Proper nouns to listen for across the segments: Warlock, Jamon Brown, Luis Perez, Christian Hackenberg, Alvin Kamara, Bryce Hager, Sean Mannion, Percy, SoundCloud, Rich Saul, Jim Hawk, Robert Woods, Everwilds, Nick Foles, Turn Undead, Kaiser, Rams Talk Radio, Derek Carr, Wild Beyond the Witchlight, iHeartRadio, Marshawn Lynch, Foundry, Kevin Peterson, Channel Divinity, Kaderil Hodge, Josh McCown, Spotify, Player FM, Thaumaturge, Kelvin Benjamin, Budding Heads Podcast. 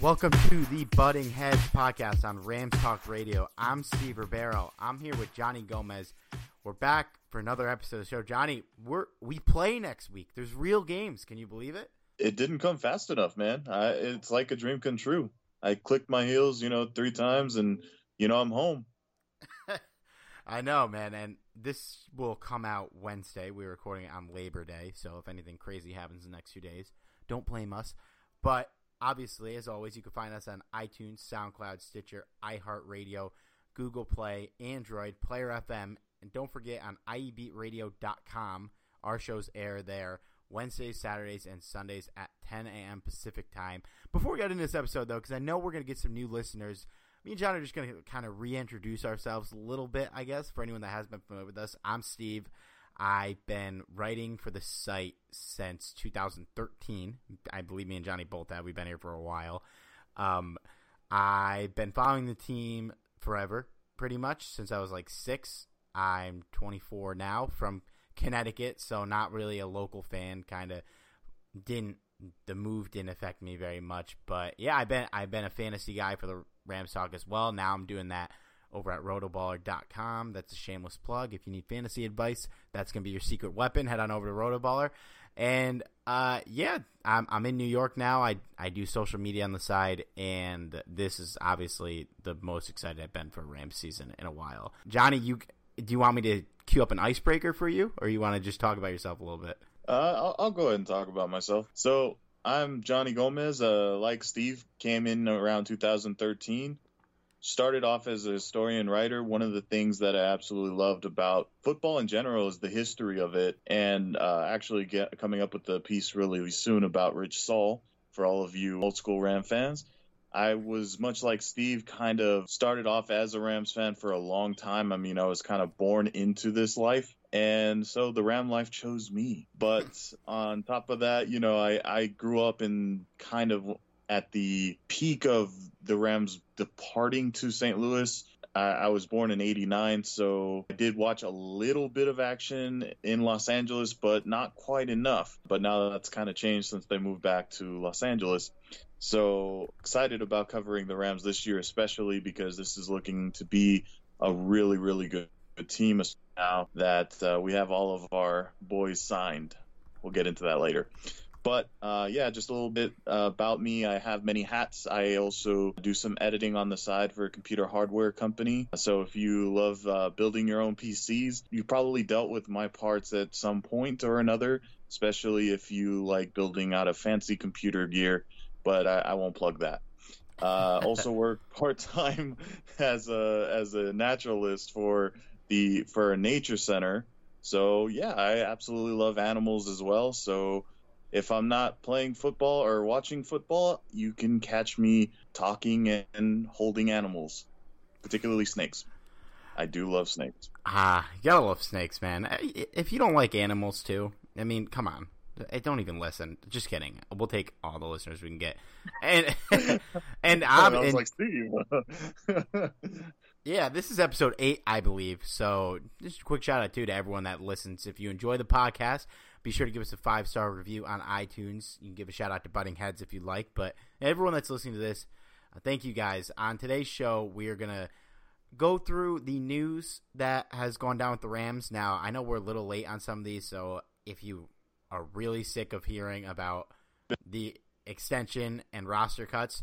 Welcome to the Budding Heads Podcast on Rams Talk Radio. I'm Steve Ribeiro. I'm here with Johnny Gomez. We're back for another episode of the show. Johnny, we play next week. There's real games. Can you believe it? It didn't come fast enough, man. It's like a dream come true. I clicked my heels, 3 times, and, I'm home. I know, man. And this will come out Wednesday. We're recording it on Labor Day. So if anything crazy happens in the next few days, don't blame us. But obviously, as always, you can find us on iTunes, SoundCloud, Stitcher, iHeartRadio, Google Play, Android, Player FM, and don't forget on iebeatradio.com. Our shows air there Wednesdays, Saturdays, and Sundays at 10 a.m. Pacific time. Before we get into this episode, though, because I know we're going to get some new listeners, me and John are just going to kind of reintroduce ourselves a little bit, I guess, for anyone that hasn't been familiar with us. I'm Steve. I've been writing for the site since 2013. I believe me and Johnny both have. We've been here for a while. I've been following the team forever, pretty much, since I was like 6. I'm 24 now, from Connecticut, so not really a local fan. The move didn't affect me very much. But, yeah, I've been a fantasy guy for the Rams Talk as well. Now I'm doing that over at rotoballer.com. That's a shameless plug. If you need fantasy advice, that's going to be your secret weapon. Head on over to Rotoballer. And, I'm in New York now. I do social media on the side, and this is obviously the most excited I've been for Rams season in a while. Johnny, do you want me to queue up an icebreaker for you, or you want to just talk about yourself a little bit? I'll go ahead and talk about myself. So I'm Johnny Gomez. Like Steve, came in around 2013. Started off as a historian writer. One of the things that I absolutely loved about football in general is the history of it, and actually coming up with a piece really soon about Rich Saul for all of you old school Ram fans. I was much like Steve, kind of started off as a Rams fan for a long time. I mean, I was kind of born into this life. And so the Ram life chose me. But on top of that, you know, I grew up in kind of at the peak of the Rams departing to St. Louis. I was born in 1989, so I did watch a little bit of action in Los Angeles, but not quite enough. But now that's kind of changed since they moved back to Los Angeles. So excited about covering the Rams this year, especially because this is looking to be a really, really good team now that we have all of our boys signed. We'll get into that later. But, yeah, just a little bit about me. I have many hats. I also do some editing on the side for a computer hardware company. So if you love building your own PCs, you probably dealt with my parts at some point or another, especially if you like building out of fancy computer gear. But I won't plug that. Also work part-time as a naturalist for a nature center. So, yeah, I absolutely love animals as well. So if I'm not playing football or watching football, you can catch me talking and holding animals, particularly snakes. I do love snakes. You gotta love snakes, man. If you don't like animals, too, I mean, come on. Don't even listen. Just kidding. We'll take all the listeners we can get. And I was like, Steve. Yeah, this is episode 8, I believe. So just a quick shout out, too, to everyone that listens. If you enjoy the podcast, be sure to give us a 5-star review on iTunes. You can give a shout out to Budding Heads if you like. But everyone that's listening to this, thank you guys. On today's show, we are going to go through the news that has gone down with the Rams. Now, I know we're a little late on some of these, so if you are really sick of hearing about the extension and roster cuts,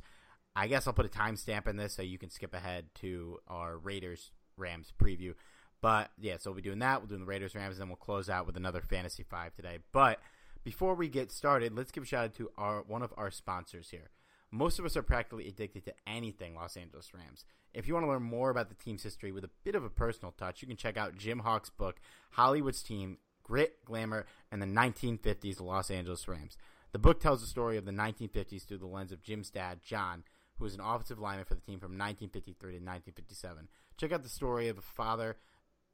I guess I'll put a timestamp in this so you can skip ahead to our Raiders-Rams preview. But, yeah, so we'll be doing that. We'll do the Raiders-Rams, and then we'll close out with another Fantasy 5 today. But before we get started, let's give a shout-out to one of our sponsors here. Most of us are practically addicted to anything Los Angeles Rams. If you want to learn more about the team's history with a bit of a personal touch, you can check out Jim Hawk's book, Hollywood's Team, Grit, Glamour, and the 1950s Los Angeles Rams. The book tells the story of the 1950s through the lens of Jim's dad, John, who was an offensive lineman for the team from 1953 to 1957. Check out the story of a father,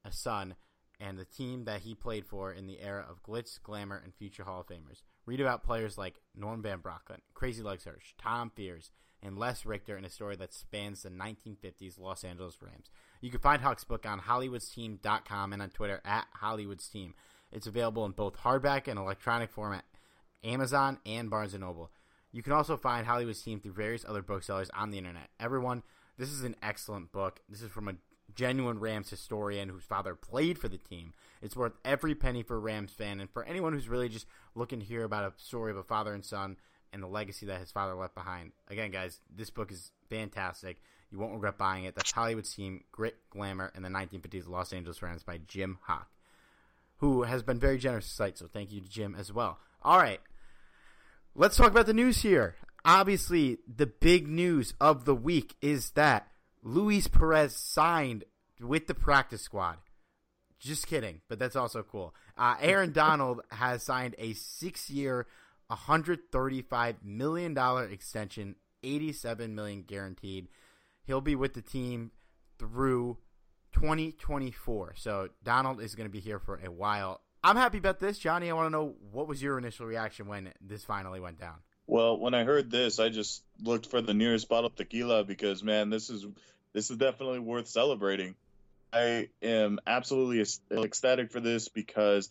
a son, and the team that he played for in the era of glitz, glamour, and future Hall of Famers. Read about players like Norm Van Brocklin, Crazy Legs Hirsch, Tom Fears, and Les Richter in a story that spans the 1950s Los Angeles Rams. You can find Hawk's book on hollywoodsteam.com and on Twitter at hollywoodsteam. It's available in both hardback and electronic format, Amazon and Barnes & Noble. You can also find Hollywood's Team through various other booksellers on the internet. Everyone, this is an excellent book. This is from a genuine Rams historian whose father played for the team. It's worth every penny for a Rams fan and for anyone who's really just looking to hear about a story of a father and son and the legacy that his father left behind. Again, guys, this book is fantastic. You won't regret buying it. That's Hollywood's Team, Grit, Glamour, and the 1950s Los Angeles Rams by Jim Hawk, who has been very generous to site, so thank you to Jim as well. All right, let's talk about the news here. Obviously, the big news of the week is that Luis Perez signed with the practice squad. Just kidding, but that's also cool. Aaron Donald has signed a 6-year, $135 million extension, $87 million guaranteed. He'll be with the team through 2024. So Donald is going to be here for a while. I'm happy about this. Johnny, I want to know, what was your initial reaction when this finally went down? Well, when I heard this, I just looked for the nearest bottle of tequila because, man, this is definitely worth celebrating. I am absolutely ecstatic for this because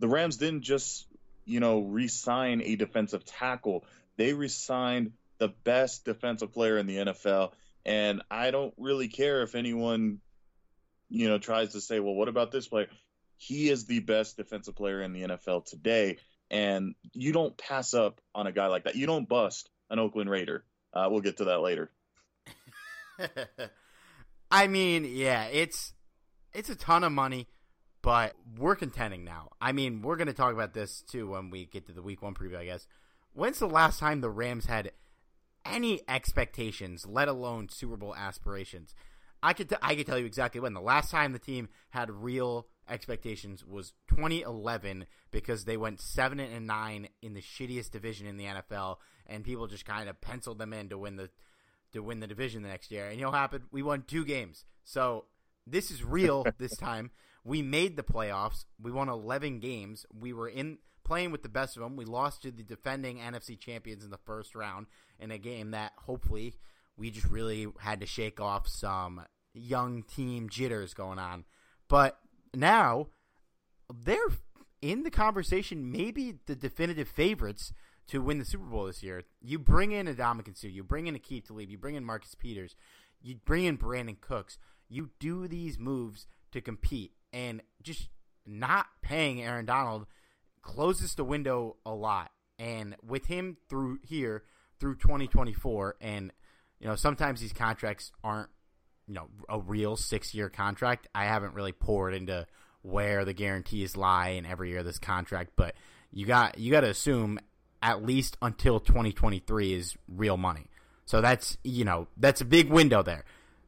the Rams didn't just, you know, re-sign a defensive tackle. They re-signed the best defensive player in the NFL, and I don't really care if anyone tries to say, well, what about this player? He is the best defensive player in the NFL today, and you don't pass up on a guy like that. You don't bust an Oakland Raider. We'll get to that later. I mean, yeah, it's a ton of money, but we're contending now. I mean, we're going to talk about this, too, when we get to the Week 1 preview, I guess. When's the last time the Rams had any expectations, let alone Super Bowl aspirations? I could tell you exactly when. The last time the team had real expectations was 2011 because they went 7-9 in the shittiest division in the NFL, and people just kind of penciled them in to win the to win the division the next year. And you know what happened? We won 2 games. So this is real this time. We made the playoffs. We won 11 games. We were in playing with the best of them. We lost to the defending NFC champions in the first round in a game that hopefully we just really had to shake off some young team jitters going on. But now they're in the conversation, maybe the definitive favorites to win the Super Bowl this year. You bring in Ndamukong Suh, you bring in Aqib Talib, you bring in Marcus Peters, you bring in Brandon Cooks. You do these moves to compete, and just not paying Aaron Donald closes the window a lot. And with him through here, through 2024, and you know, sometimes these contracts aren't, you know, a real 6-year contract. I haven't really poured into where the guarantees lie in every year of this contract, but you got to assume at least until 2023 is real money. So that's, you know, that's a big window there.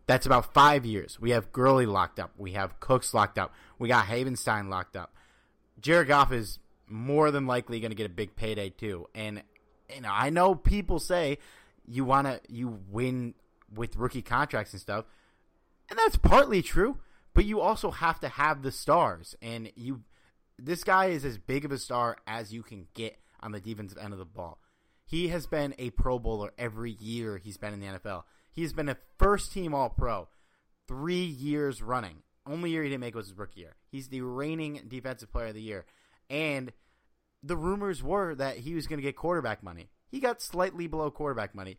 That's about 5 years. We have Gurley locked up. We have Cooks locked up. We got Havenstein locked up. Jared Goff is more than likely going to get a big payday too. And you know, I know people say you win with rookie contracts and stuff, and that's partly true. But you also have to have the stars, and this guy is as big of a star as you can get on the defensive end of the ball. He has been a Pro Bowler every year he's been in the NFL. He's been a first-team All-Pro 3 years running. Only year he didn't make was his rookie year. He's the reigning Defensive Player of the Year. And the rumors were that he was going to get quarterback money. He got slightly below quarterback money.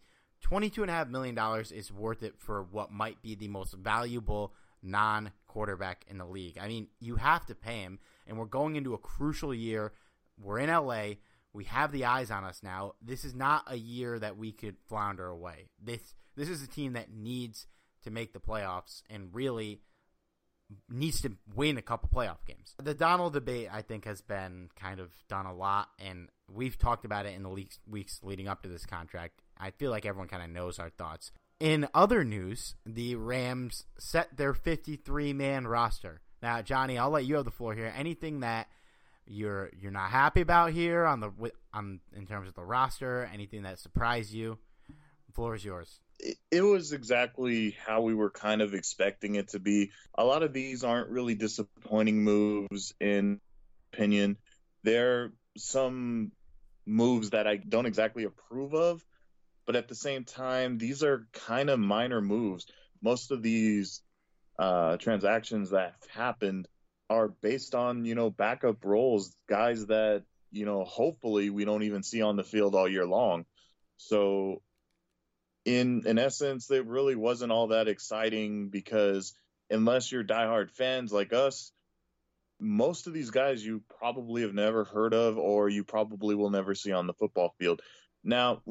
$22.5 million is worth it for what might be the most valuable non-quarterback in the league. I mean, you have to pay him, and we're going into a crucial year. We're in L.A., we have the eyes on us now. This is not a year that we could flounder away. This is a team that needs to make the playoffs and really needs to win a couple playoff games. The Donald debate, I think, has been kind of done a lot, and we've talked about it in the weeks leading up to this contract. I feel like everyone kind of knows our thoughts. In other news, the Rams set their 53-man roster. Now, Johnny, I'll let you have the floor here. Anything that you're not happy about here in terms of the roster, anything that surprised you? The floor is yours. It was exactly how we were kind of expecting it to be. A lot of these aren't really disappointing moves, in my opinion. They're some moves that I don't exactly approve of, but at the same time, these are kind of minor moves. Most of these transactions that have happened are based on, you know, backup roles, guys that, you know, hopefully we don't even see on the field all year long. So in essence, it really wasn't all that exciting, because unless you're diehard fans like us, most of these guys you probably have never heard of, or you probably will never see on the football field. Now,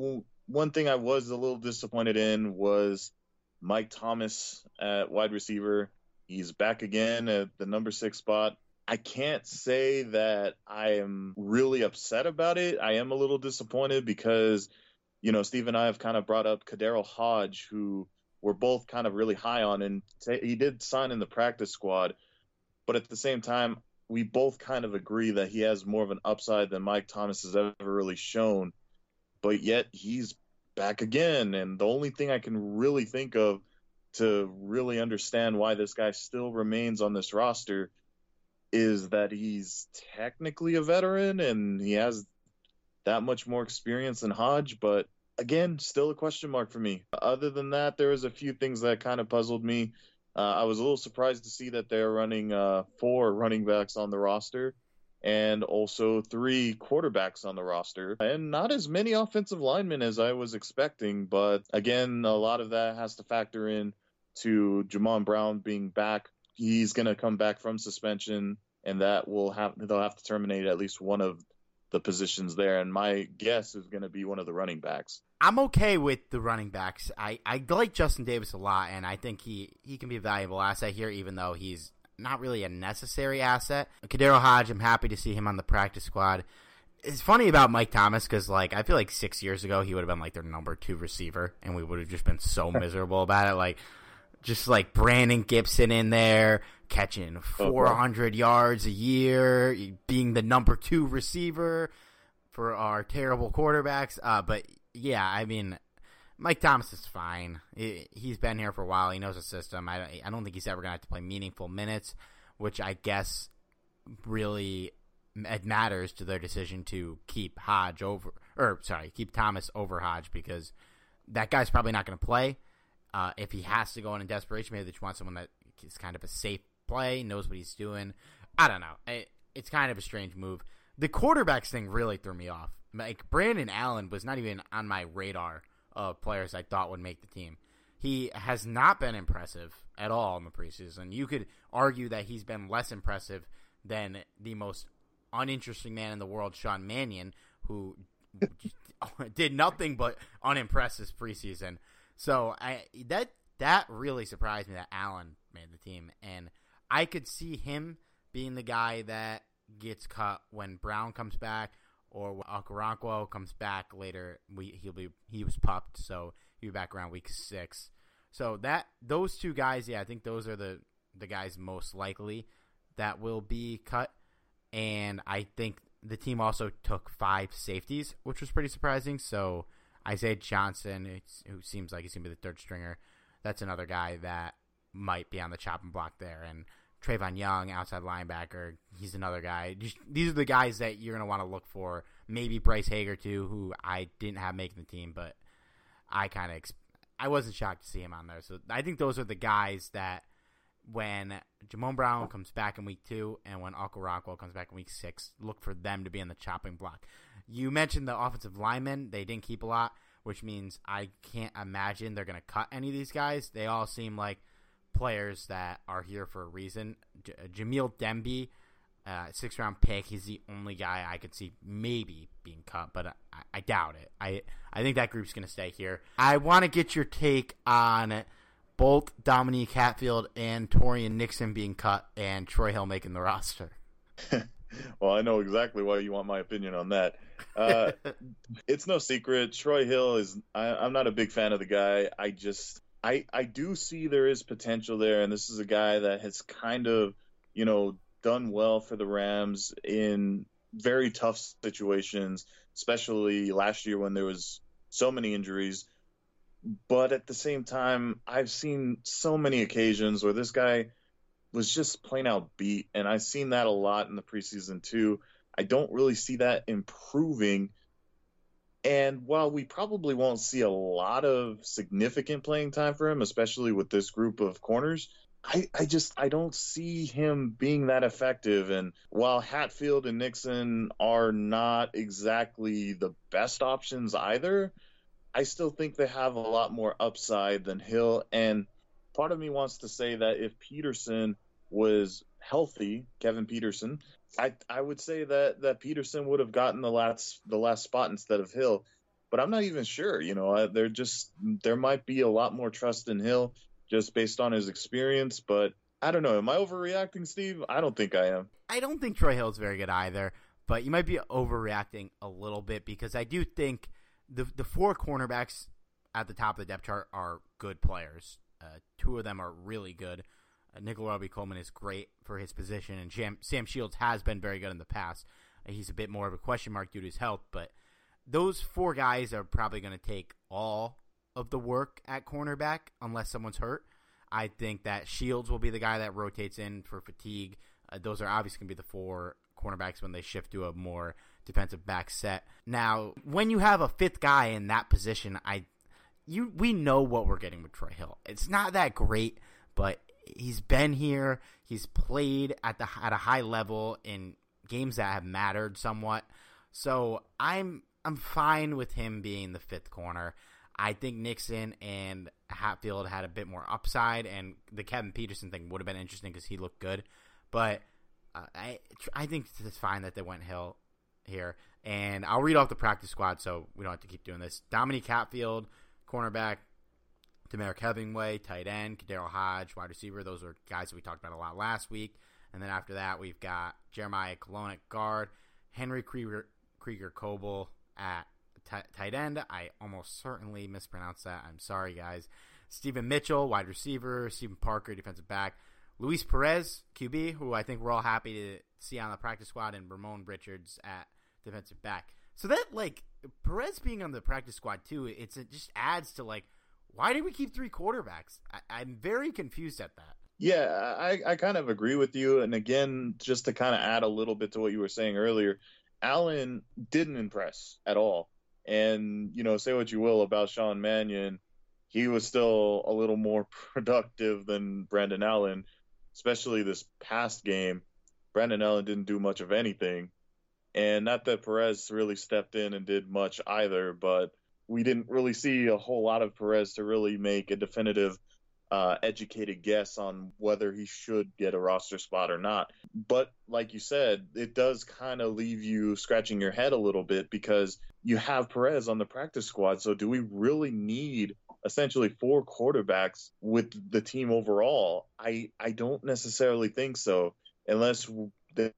one thing I was a little disappointed in was Mike Thomas at wide receiver. He's back again at the number 6 spot. I can't say that I am really upset about it. I am a little disappointed because, you know, Steve and I have kind of brought up Kaderil Hodge, who we're both kind of really high on, and he did sign in the practice squad. But at the same time, we both kind of agree that he has more of an upside than Mike Thomas has ever really shown. But yet he's back again, and the only thing I can really think of to really understand why this guy still remains on this roster is that he's technically a veteran and he has that much more experience than Hodge. But again, still a question mark for me. Other than that, there was a few things that kind of puzzled me. I was a little surprised to see that they're running 4 running backs on the roster and also 3 quarterbacks on the roster, and not as many offensive linemen as I was expecting. But again, a lot of that has to factor in to Jamon Brown being back. He's going to come back from suspension, and that will have they'll have to terminate at least one of the positions there, and my guess is going to be one of the running backs. I'm okay with the running backs. I like Justin Davis a lot, and I think he can be a valuable asset here, even though he's not really a necessary asset. Kaderil Hodge, I'm happy to see him on the practice squad. It's funny about Mike Thomas because, like, I feel like 6 years ago he would have been, like, their number 2 receiver, and we would have just been so miserable about it. Like, just, like, Brandon Gibson in there catching 400 yards a year, being the number 2 receiver for our terrible quarterbacks. But, yeah, I mean, Mike Thomas is fine. He's been here for a while. He knows the system. I don't think he's ever going to have to play meaningful minutes, which I guess really it matters to their decision to keep Hodge over – or, sorry, keep Thomas over Hodge, because that guy's probably not going to play. If he has to go in desperation, maybe they just want someone that is kind of a safe play, knows what he's doing. I don't know. It's kind of a strange move. The quarterbacks thing really threw me off. Like, Brandon Allen was not even on my radar of players I thought would make the team. He has not been impressive at all in the preseason. You could argue that he's been less impressive than the most uninteresting man in the world, Sean Mannion, who did nothing but unimpress this preseason. So that really surprised me that Allen made the team. And I could see him being the guy that gets cut when Brown comes back, or when Okoronkwo comes back later. He was popped, so he'll be back around week 6. So those two guys, I think those are the guys most likely that will be cut. And I think the team also took 5 safeties, which was pretty surprising. So Isaiah Johnson, who seems like he's going to be the third stringer, that's another guy that might be on the chopping block there. And Trayvon Young, outside linebacker, he's another guy. These are the guys that you're going to want to look for. Maybe Bryce Hager, too, who I didn't have making the team, but I wasn't shocked to see him on there. So I think those are the guys that when Jamon Brown comes back in week 2 and when Okoronkwo comes back in week 6, look for them to be on the chopping block. You mentioned the offensive linemen. They didn't keep a lot, which means I can't imagine they're going to cut any of these guys. They all seem like players that are here for a reason. Jamil Demby, 6th-round pick, he's the only guy I could see maybe being cut, but I doubt it. I think that group's going to stay here. I want to get your take on both Dominique Hatfield and Torian Nixon being cut and Troy Hill making the roster. Well, I know exactly why you want my opinion on that. It's no secret. Troy Hill is – I'm not a big fan of the guy. I do see there is potential there, and this is a guy that has kind of, done well for the Rams in very tough situations, especially last year when there was so many injuries. But at the same time, I've seen so many occasions where this guy was just plain out beat, and I've seen that a lot in the preseason too. I don't really see that improving. And while we probably won't see a lot of significant playing time for him, especially with this group of corners, I don't see him being that effective. And while Hatfield and Nixon are not exactly the best options either, I still think they have a lot more upside than Hill. And part of me wants to say that if Peterson was healthy, Kevin Peterson, I would say that Peterson would have gotten the last spot instead of Hill, but I'm not even sure. There might be a lot more trust in Hill just based on his experience, but I don't know. Am I overreacting, Steve? I don't think I am. I don't think Troy Hill's very good either, but you might be overreacting a little bit, because I do think the 4 cornerbacks at the top of the depth chart are good players. 2 of them are really good. Nickel Roby Coleman is great for his position, and Sam Shields has been very good in the past. He's a bit more of a question mark due to his health, but those 4 guys are probably going to take all of the work at cornerback unless someone's hurt. I think that Shields will be the guy that rotates in for fatigue. Those are obviously going to be the 4 cornerbacks when they shift to a more defensive back set. Now, when you have a 5th guy in that position, we know what we're getting with Troy Hill. It's not that great, but he's been here. He's played at a high level in games that have mattered somewhat. So I'm fine with him being the 5th corner. I think Nixon and Hatfield had a bit more upside, and the Kevin Peterson thing would have been interesting because he looked good. But I think it's fine that they went Hill here. And I'll read off the practice squad so we don't have to keep doing this. Dominique Hatfield, cornerback. Demaric Hemingway, tight end. Kaderil Hodge, wide receiver. Those are guys that we talked about a lot last week. And then after that, we've got Jeremiah Colon at guard, Henry Krieger-Koble at tight end. I almost certainly mispronounced that. I'm sorry, guys. Stephen Mitchell, wide receiver. Stephen Parker, defensive back. Luis Perez, QB, who I think we're all happy to see on the practice squad, and Ramon Richards at defensive back. So that, Perez being on the practice squad too, it just adds to like, why do we keep three quarterbacks? I'm very confused at that. Yeah, I kind of agree with you. And again, just to kind of add a little bit to what you were saying earlier, Allen didn't impress at all. And, you know, say what you will about Sean Mannion, he was still a little more productive than Brandon Allen, especially this past game. Brandon Allen didn't do much of anything. And not that Perez really stepped in and did much either, but we didn't really see a whole lot of Perez to really make a definitive educated guess on whether he should get a roster spot or not. But like you said, it does kind of leave you scratching your head a little bit because you have Perez on the practice squad. So do we really need essentially four quarterbacks with the team overall? I don't necessarily think so, unless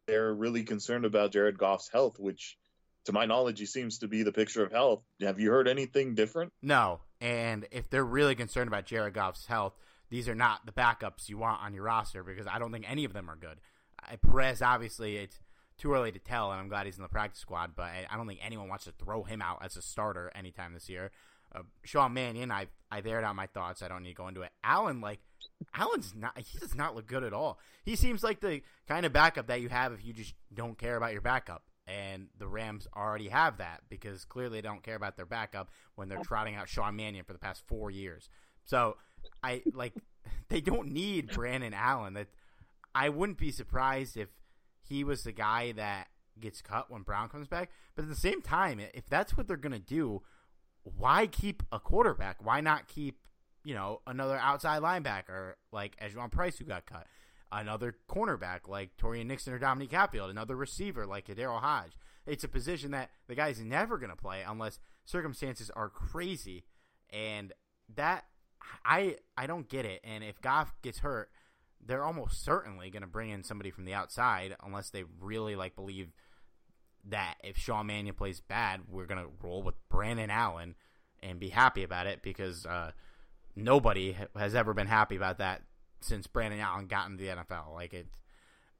they're really concerned about Jared Goff's health, which to my knowledge, he seems to be the picture of health. Have you heard anything different? No. And if they're really concerned about Jared Goff's health, these are not the backups you want on your roster because I don't think any of them are good. Perez, obviously, it's too early to tell, and I'm glad he's in the practice squad, but I don't think anyone wants to throw him out as a starter anytime this year. Sean Mannion, I've aired out my thoughts. I don't need to go into it. Allen, he does not look good at all. He seems like the kind of backup that you have if you just don't care about your backup. And the Rams already have that because clearly they don't care about their backup when they're trotting out Sean Mannion for the past 4 years. So they don't need Brandon Allen. That I wouldn't be surprised if he was the guy that gets cut when Brown comes back. But at the same time, if that's what they're going to do, why keep a quarterback? Why not keep, you know, another outside linebacker like Ejuan Price who got cut? Another cornerback like Torian Nixon or Dominique Hatfield, another receiver like Kaderil Hodge. It's a position that the guy's never going to play unless circumstances are crazy, and that I don't get it. And if Goff gets hurt, they're almost certainly going to bring in somebody from the outside unless they really believe that if Sean Mannion plays bad, we're going to roll with Brandon Allen and be happy about it because nobody has ever been happy about that since Brandon Allen got into the NFL.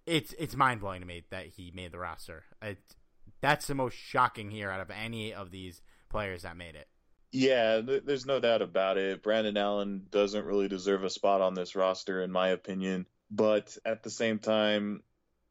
It's mind-blowing to me that he made the roster. That's the most shocking here out of any of these players that made it. Yeah, there's no doubt about it. Brandon Allen doesn't really deserve a spot on this roster, in my opinion. But at the same time,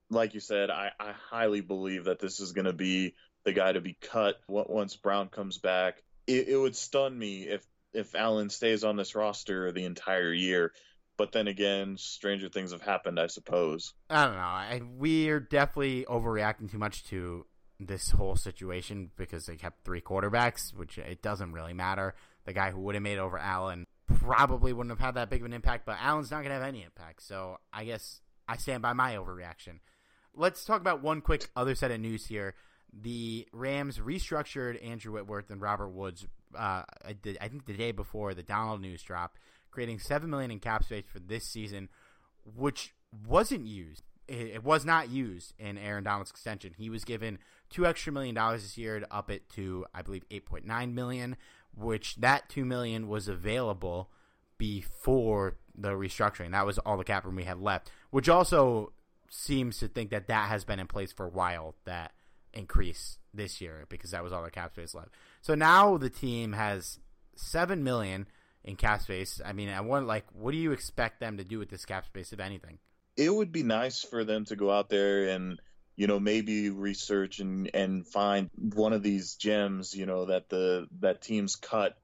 like you said, I highly believe that this is going to be the guy to be cut once Brown comes back. It would stun me if Allen stays on this roster the entire year. But then again, stranger things have happened, I suppose. I don't know. We're definitely overreacting too much to this whole situation because they kept three quarterbacks, which it doesn't really matter. The guy who would have made over Allen probably wouldn't have had that big of an impact, but Allen's not going to have any impact. So I guess I stand by my overreaction. Let's talk about one quick other set of news here. The Rams restructured Andrew Whitworth and Robert Woods, I think the day before the Donald news dropped, creating $7 million in cap space for this season, which wasn't used. It was not used in Aaron Donald's extension. He was given $2 extra million this year to up it to, I believe, $8.9 million, which that $2 million was available before the restructuring. That was all the cap room we had left, which also seems to think that has been in place for a while, that increase this year, because that was all the cap space left. So now the team has $7 million in cap space. I mean, I want, what do you expect them to do with this cap space, if anything? It would be nice for them to go out there and, maybe research and find one of these gems, that that teams cut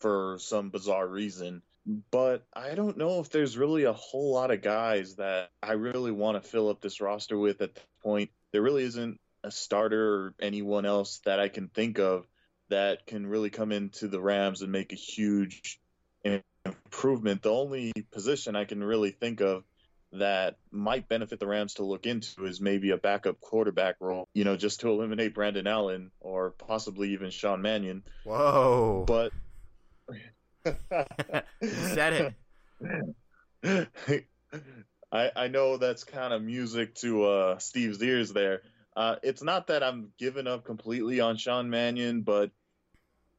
for some bizarre reason. But I don't know if there's really a whole lot of guys that I really want to fill up this roster with at this point. There really isn't a starter or anyone else that I can think of that can really come into the Rams and make a huge improvement. The only position I can really think of that might benefit the Rams to look into is maybe a backup quarterback role, just to eliminate Brandon Allen or possibly even Sean Mannion. Whoa. But you said it. I know that's kind of music to Steve's ears there. It's not that I'm giving up completely on Sean Mannion, but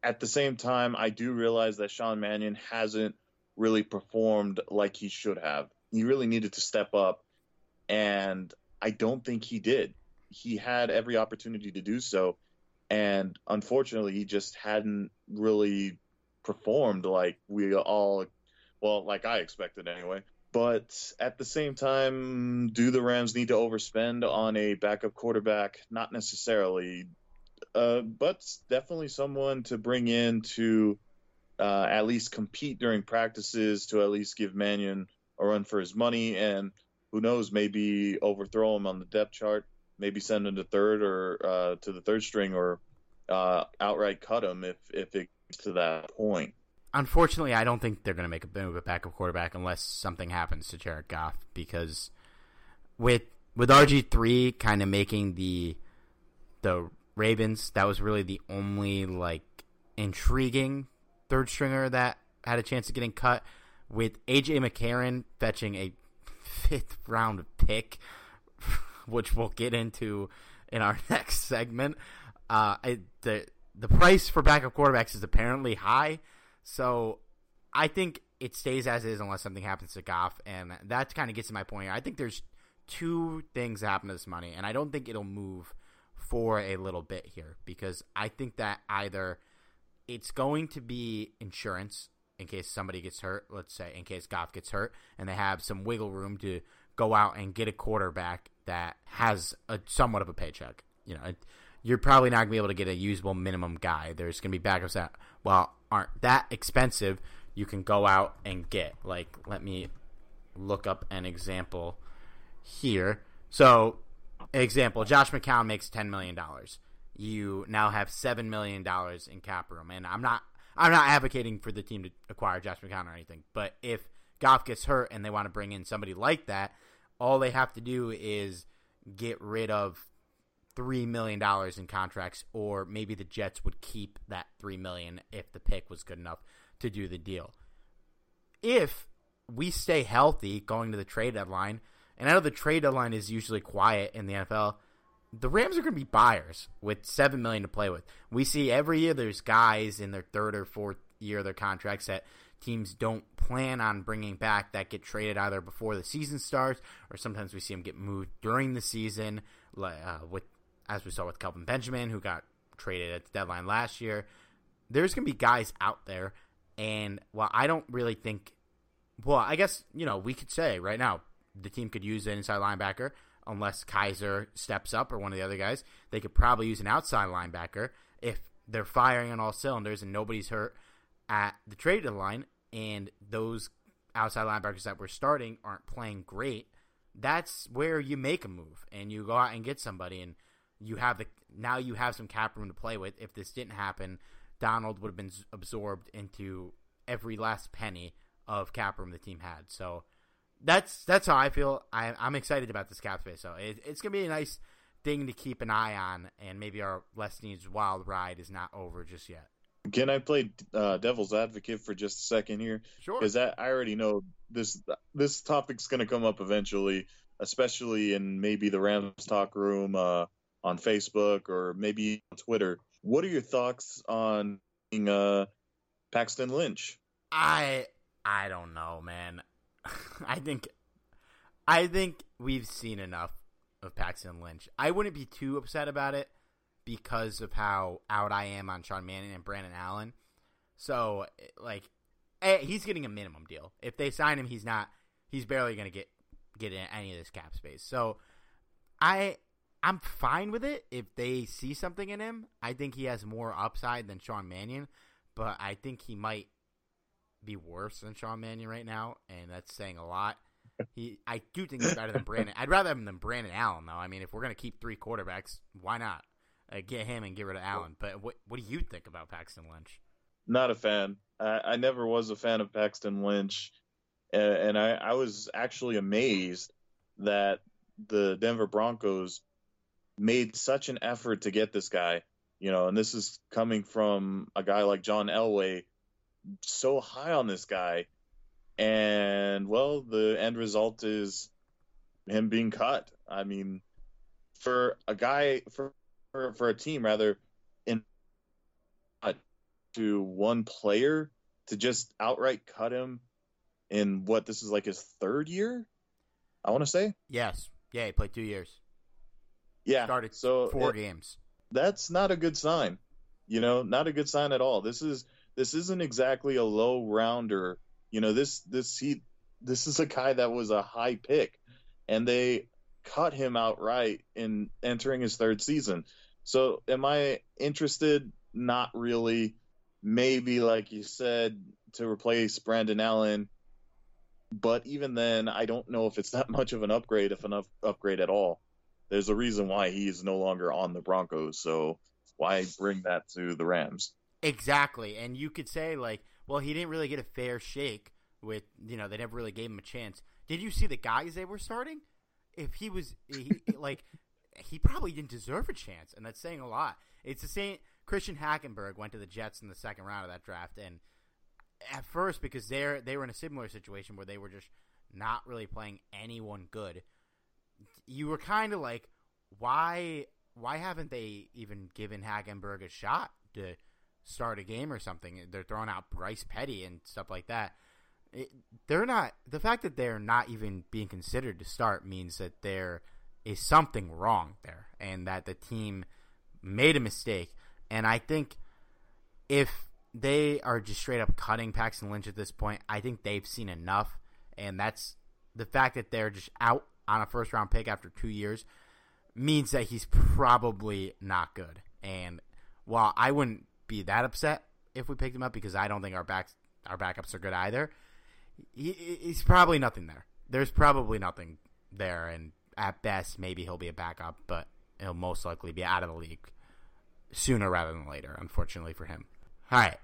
at the same time, I do realize that Sean Mannion hasn't really performed like he should have. He really needed to step up, and I don't think he did. He had every opportunity to do so, And unfortunately, he just hadn't really performed like we all, well, like I expected anyway. But at the same time, do the Rams need to overspend on a backup quarterback? Not necessarily, but definitely someone to bring in to at least compete during practices, to at least give Mannion a run for his money, and who knows, maybe overthrow him on the depth chart, maybe send him to third or to the third string, or outright cut him if it gets to that point. Unfortunately, I don't think they're going to make a move at backup quarterback unless something happens to Jared Goff, because with RG3 kind of making the Ravens, that was really the only like intriguing third stringer that had a chance of getting cut. With AJ McCarron fetching a 5th round pick, which we'll get into in our next segment, the price for backup quarterbacks is apparently high. So I think it stays as is unless something happens to Goff, and that kind of gets to my point. I think there's two things that happen to this money, and I don't think it'll move for a little bit here, because I think that either it's going to be insurance in case somebody gets hurt, let's say in case Goff gets hurt, and they have some wiggle room to go out and get a quarterback that has a somewhat of a paycheck. You know, you're probably not going to be able to get a usable minimum guy. There's going to be backups that, well, aren't that expensive you can go out and get. Like, let me look up an example here. So, example, Josh McCown makes $10 million. You now have $7 million in cap room, and I'm not advocating for the team to acquire Josh McCown or anything, but if Goff gets hurt and they want to bring in somebody like that, all they have to do is get rid of $3 million in contracts, or maybe the Jets would keep that $3 million if the pick was good enough to do the deal. If we stay healthy going to the trade deadline, and I know the trade deadline is usually quiet in the NFL, the Rams are going to be buyers with $7 million to play with. We see every year there's guys in their third or fourth year of their contracts that teams don't plan on bringing back that get traded either before the season starts, or sometimes we see them get moved during the season, as we saw with Kelvin Benjamin, who got traded at the deadline last year. There's going to be guys out there, and while I don't really think – well, I guess, you know, we could say right now the team could use an inside linebacker unless Kaiser steps up or one of the other guys. They could probably use an outside linebacker if they're firing on all cylinders and nobody's hurt at the trade deadline and those outside linebackers that we're starting aren't playing great. That's where you make a move and you go out and get somebody, and you have now you have some cap room to play with. If this didn't happen, Donald would have been absorbed into every last penny of cap room the team had. So that's how I feel. I'm excited about this cap space. So it's going to be a nice thing to keep an eye on, and maybe our Les Needs wild ride is not over just yet. Can I play devil's advocate for just a second here? Sure. Because I already know this topic's going to come up eventually, especially in maybe the Rams Talk Room, on Facebook or maybe on Twitter. What are your thoughts on Paxton Lynch? I don't know, man. I think we've seen enough of Paxton Lynch. I wouldn't be too upset about it because of how out I am on Sean Mannion and Brandon Allen. So, like, he's getting a minimum deal. If they sign him, he's barely going to get in any of this cap space. So, I'm fine with it if they see something in him. I think he has more upside than Sean Mannion, but I think he might be worse than Sean Mannion right now, and that's saying a lot. I do think he's better than Brandon. I'd rather have him than Brandon Allen, though. I mean, if we're going to keep three quarterbacks, why not? Get him and get rid of Allen. But what do you think about Paxton Lynch? Not a fan. I never was a fan of Paxton Lynch, and I was actually amazed that the Denver Broncos made such an effort to get this guy, you know, and this is coming from a guy like John Elway, so high on this guy. And, well, the end result is him being cut. I mean, for a guy, for a team, rather, in to one player to just outright cut him in what this is like his third year, I want to say? Yes. Yeah, he played 2 years. Yeah. Started 4 games. that's not a good sign. You know, not a good sign at all. This isn't exactly a low rounder. You know, this is a guy that was a high pick, and they cut him outright in entering his third season. So am I interested? Not really. Maybe, like you said, to replace Brandon Allen. But even then, I don't know if it's that much of an upgrade, if an upgrade at all. There's a reason why he is no longer on the Broncos, so why bring that to the Rams? Exactly, and you could say, like, well, he didn't really get a fair shake with, you know, they never really gave him a chance. Did you see the guys they were starting? If he was, he probably didn't deserve a chance, and that's saying a lot. It's the same, Christian Hackenberg went to the Jets in the second round of that draft, and at first, because they were in a similar situation where they were just not really playing anyone good, you were kind of like, why haven't they even given Hackenberg a shot to start a game or something? They're throwing out Bryce Petty and stuff like that. The fact that they're not even being considered to start means that there is something wrong there and that the team made a mistake. And I think if they are just straight up cutting Paxton Lynch at this point, I think they've seen enough, and that's the fact that they're just out on a first-round pick after 2 years means that he's probably not good. And while I wouldn't be that upset if we picked him up because I don't think our backups are good either, he's probably nothing there. There's probably nothing there, and at best maybe he'll be a backup, but he'll most likely be out of the league sooner rather than later, unfortunately for him. All right,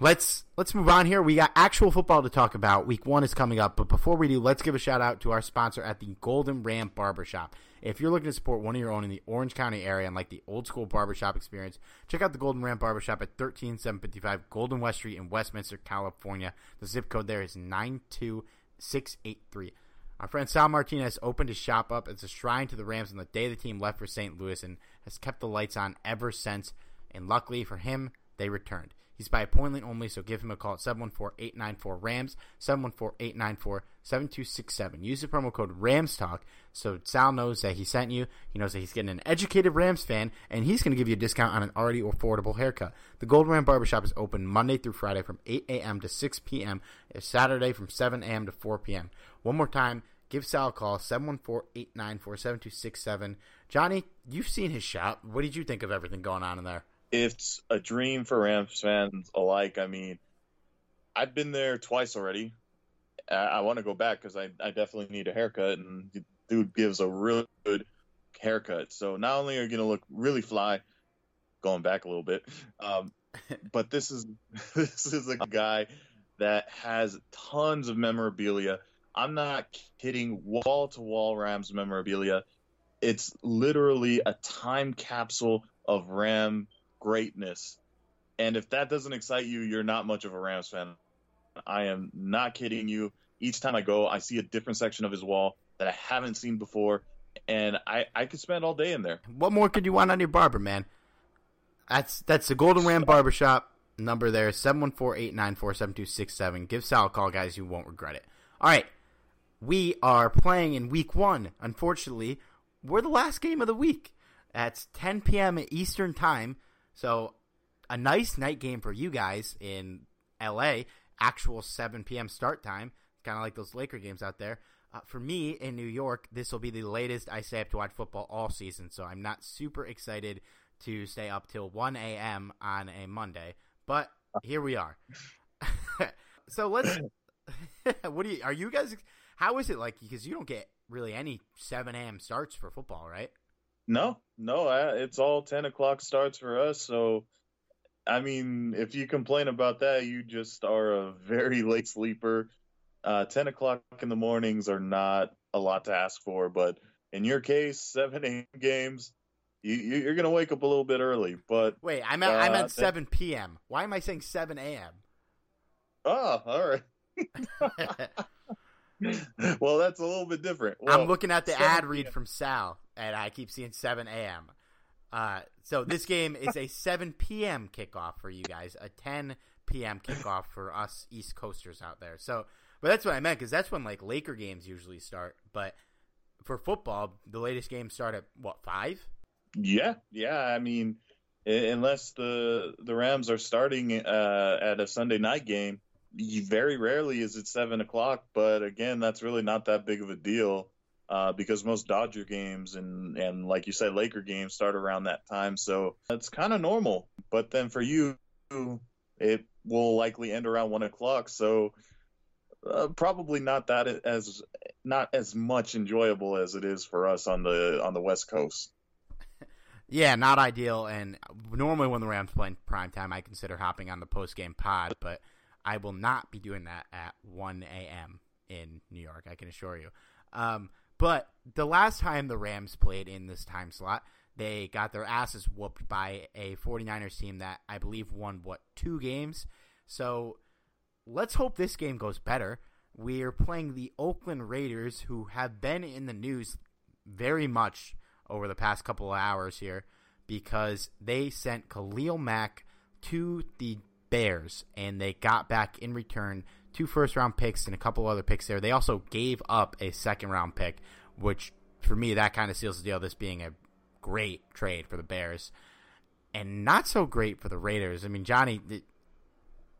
let's move on here. We got actual football to talk about. Week 1 is coming up, but before we do, let's give a shout-out to our sponsor at the Golden Ram Barbershop. If you're looking to support one of your own in the Orange County area and like the old-school barbershop experience, check out the Golden Ram Barbershop at 13755 Golden West Street in Westminster, California. The zip code there is 92683. Our friend Sal Martinez opened his shop up as a shrine to the Rams on the day the team left for St. Louis and has kept the lights on ever since, and luckily for him, they returned. He's by appointment only, so give him a call at 714-894-RAMS, 714-894-7267. Use the promo code RAMSTALK so Sal knows that he sent you. He knows that he's getting an educated Rams fan, and he's going to give you a discount on an already affordable haircut. The Golden Ram Barbershop is open Monday through Friday from 8 a.m. to 6 p.m. and Saturday from 7 a.m. to 4 p.m. One more time, give Sal a call, 714-894-7267. Johnny, you've seen his shop. What did you think of everything going on in there? It's a dream for Rams fans alike. I mean, I've been there twice already. I want to go back because I definitely need a haircut, and the dude gives a really good haircut. So not only are you going to look really fly, going back a little bit, but this is a guy that has tons of memorabilia. I'm not kidding. Wall-to-wall Rams memorabilia. It's literally a time capsule of Rams greatness, and if that doesn't excite you, you're not much of a Rams fan. I am not kidding you. Each time I go, I see a different section of his wall that I haven't seen before, and I could spend all day in there. What more could you want on your barber, man? That's the Golden Ram Barbershop. Number there is 714-894-7267. Give Sal a call, guys. You won't regret it. All right, we are playing in Week 1. Unfortunately, we're the last game of the week. That's 10 p.m. Eastern time. So a nice night game for you guys in L.A., actual 7 p.m. start time, kind of like those Laker games out there. For me in New York, this will be the latest I stay up to watch football all season, so I'm not super excited to stay up till 1 a.m. on a Monday. But here we are. So let's – are you guys – how is it like – because you don't get really any 7 a.m. starts for football, right? No, it's all 10 o'clock starts for us. So, I mean, if you complain about that, you just are a very late sleeper. 10 o'clock in the mornings are not a lot to ask for. But in your case, 7 a.m. games, you're going to wake up a little bit early. But wait, I'm at 7 p.m. Why am I saying 7 a.m.? Oh, all right. Well, that's a little bit different. Well, I'm looking at the ad read from Sal, and I keep seeing 7 a.m. So this game is a 7 p.m. kickoff for you guys, a 10 p.m. kickoff for us East Coasters out there. So, but that's what I meant, because that's when like Laker games usually start. But for football, the latest games start at, what, 5? Yeah. I mean, unless the Rams are starting at a Sunday night game, very rarely is it 7 o'clock. But, again, that's really not that big of a deal because most Dodger games and, like you said, Laker games start around that time. So it's kind of normal. But then for you, it will likely end around 1 o'clock. So probably not as much enjoyable as it is for us on the West Coast. Yeah, not ideal. And normally when the Rams play in primetime, I consider hopping on the post-game pod, but I will not be doing that at 1 a.m. in New York, I can assure you. But the last time the Rams played in this time slot, they got their asses whooped by a 49ers team that I believe won, 2 games? So let's hope this game goes better. We are playing the Oakland Raiders, who have been in the news very much over the past couple of hours here because they sent Khalil Mack to the Bears, and they got back in return 2 first-round picks and a couple other picks there. They also gave up a 2nd-round pick, which for me, that kind of seals the deal. This being a great trade for the Bears and not so great for the Raiders. I mean, Johnny,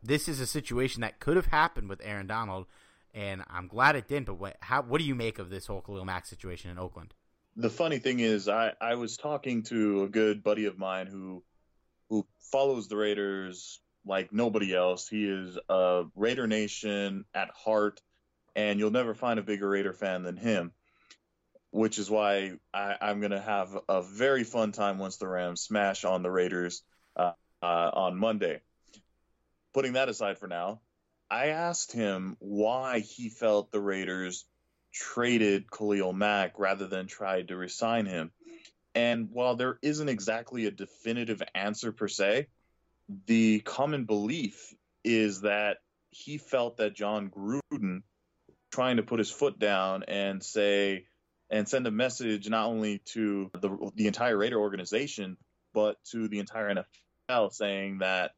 this is a situation that could have happened with Aaron Donald, and I'm glad it didn't. But what do you make of this whole Khalil Mack situation in Oakland? The funny thing is I was talking to a good buddy of mine who follows the Raiders like nobody else. He is a Raider Nation at heart, and you'll never find a bigger Raider fan than him, which is why I'm going to have a very fun time once the Rams smash on the Raiders on Monday. Putting that aside for now, I asked him why he felt the Raiders traded Khalil Mack rather than tried to resign him. And while there isn't exactly a definitive answer per se, the common belief is that he felt that John Gruden trying to put his foot down and say and send a message not only to the entire Raider organization, but to the entire NFL saying that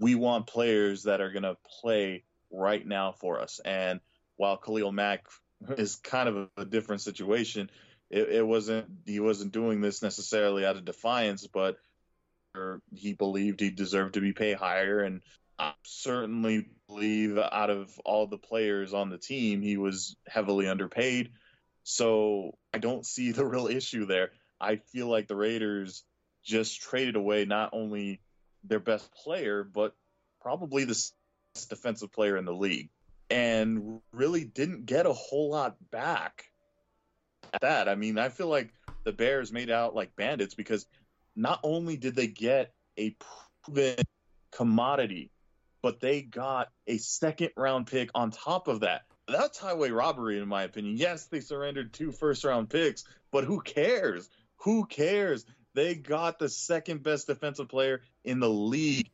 we want players that are going to play right now for us. And while Khalil Mack is kind of a different situation, he wasn't doing this necessarily out of defiance, but he believed he deserved to be paid higher. And I certainly believe out of all the players on the team, he was heavily underpaid. So I don't see the real issue there. I feel like the Raiders just traded away not only their best player, but probably the best defensive player in the league, and really didn't get a whole lot back at that. I mean, I feel like the Bears made out like bandits because not only did they get a proven commodity, but they got a 2nd-round pick on top of that. That's highway robbery, in my opinion. Yes, they surrendered 2 first-round picks, but who cares? Who cares? They got the 2nd-best defensive player in the league,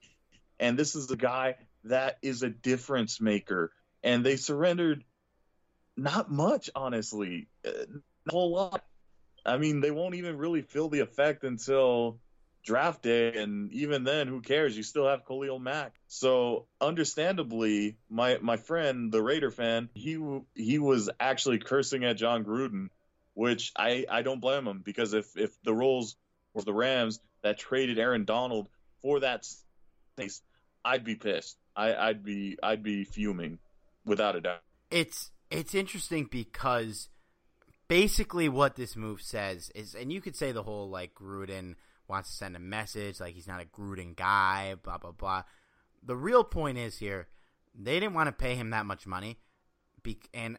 and this is a guy that is a difference maker. And they surrendered not much, honestly, not a whole lot. I mean, they won't even really feel the effect until draft day, and even then, who cares? You still have Khalil Mack. So, understandably, my friend, the Raider fan, he was actually cursing at John Gruden, which I don't blame him, because if the rules were the Rams that traded Aaron Donald for that space, I'd be pissed. I'd be fuming. Without a doubt. It's interesting because basically what this move says is, and you could say the whole, like, Gruden wants to send a message, like he's not a Gruden guy, blah, blah, blah. The real point is here, they didn't want to pay him that much money. And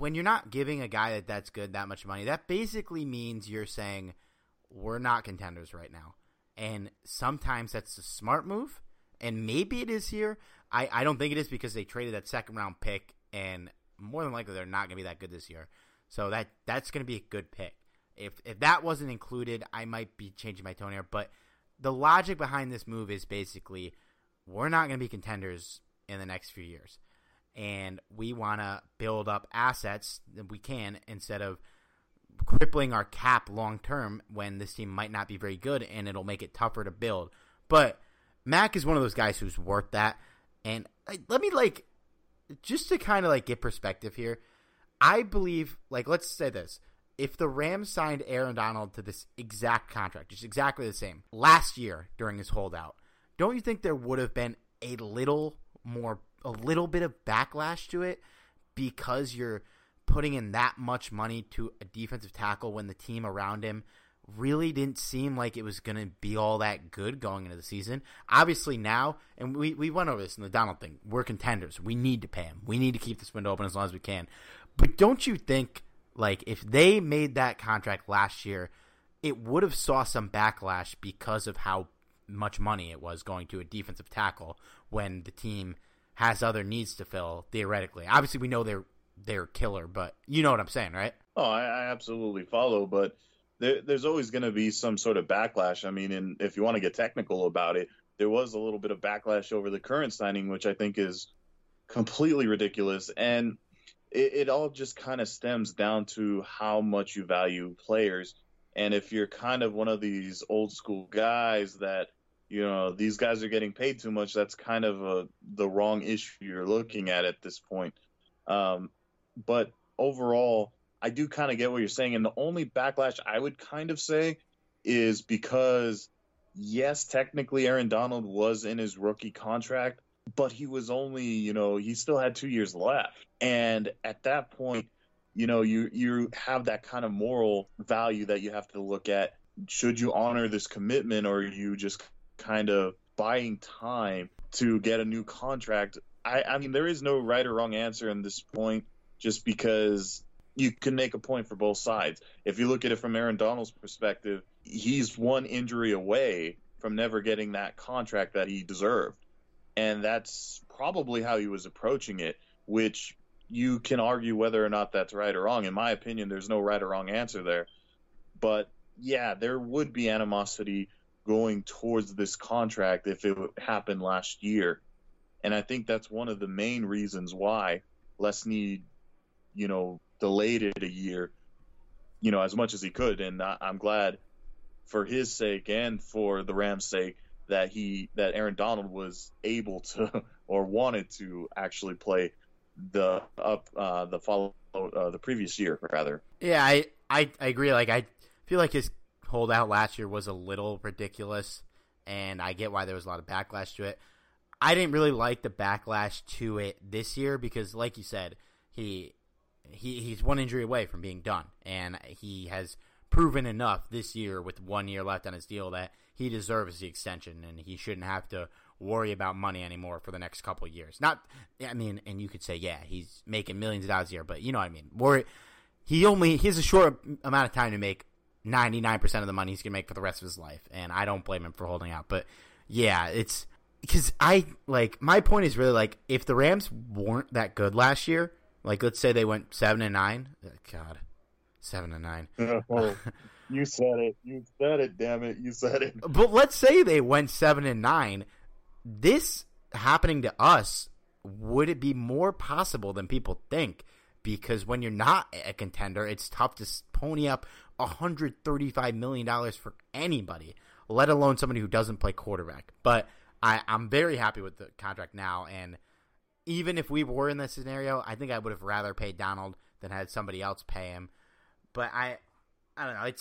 when you're not giving a guy that's good that much money, that basically means you're saying we're not contenders right now. And sometimes that's a smart move, and maybe it is here. I don't think it is because they traded that 2nd-round pick, and more than likely they're not going to be that good this year. So that's going to be a good pick. If that wasn't included, I might be changing my tone here. But the logic behind this move is basically we're not going to be contenders in the next few years, and we want to build up assets that we can instead of crippling our cap long-term when this team might not be very good, and it'll make it tougher to build. But Mac is one of those guys who's worth that. And let me, like, just to kind of, like, get perspective here, I believe, like, let's say this. If the Rams signed Aaron Donald to this exact contract, just exactly the same, last year during his holdout, don't you think there would have been a little more, a little bit of backlash to it, because you're putting in that much money to a defensive tackle when the team around him really didn't seem like it was going to be all that good going into the season? Obviously now, and we went over this in the Donald thing, we're contenders. We need to pay him. We need to keep this window open as long as we can. But don't you think, like, if they made that contract last year, it would have saw some backlash because of how much money it was going to a defensive tackle when the team has other needs to fill, theoretically? Obviously, we know they're killer, but you know what I'm saying, right? Oh, I absolutely follow, but there's always going to be some sort of backlash. I mean, and if you want to get technical about it, there was a little bit of backlash over the current signing, which I think is completely ridiculous. And it all just kind of stems down to how much you value players. And if you're kind of one of these old school guys that, you know, these guys are getting paid too much, that's kind of the wrong issue you're looking at this point. But overall, I do kind of get what you're saying. And the only backlash I would kind of say is because, yes, technically Aaron Donald was in his rookie contract, but he was only, you know, he still had 2 years left. And at that point, you know, you have that kind of moral value that you have to look at. Should you honor this commitment, or are you just kind of buying time to get a new contract? I mean, there is no right or wrong answer in this point, just because you can make a point for both sides. If you look at it from Aaron Donald's perspective, he's one injury away from never getting that contract that he deserved. And that's probably how he was approaching it, which you can argue whether or not that's right or wrong. In my opinion, there's no right or wrong answer there. But, yeah, there would be animosity going towards this contract if it happened last year. And I think that's one of the main reasons why Lesney, you know, delayed it a year, you know, as much as he could. And I'm glad for his sake and for the Rams' sake that that Aaron Donald was able to, or wanted to, actually play the previous year, rather. Yeah, I agree. Like, I feel like his holdout last year was a little ridiculous, and I get why there was a lot of backlash to it. I didn't really like the backlash to it this year because, like you said, he's one injury away from being done, and he has proven enough this year with 1 year left on his deal that he deserves the extension, and he shouldn't have to worry about money anymore for the next couple of years. Not, I mean, and you could say, yeah, he's making millions of dollars a year, but you know what I mean. He has a short amount of time to make 99% of the money he's going to make for the rest of his life, and I don't blame him for holding out. But, yeah, it's because my point is really, like, if the Rams weren't that good last year, like, let's say they went 7-9. God, 7-9. Oh, you said it. You said it, damn it. You said it. But let's say they went 7-9. This happening to us, would it be more possible than people think? Because when you're not a contender, it's tough to pony up $135 million for anybody, let alone somebody who doesn't play quarterback. But I'm very happy with the contract now, and even if we were in this scenario, I think I would have rather paid Donald than had somebody else pay him. But I don't know.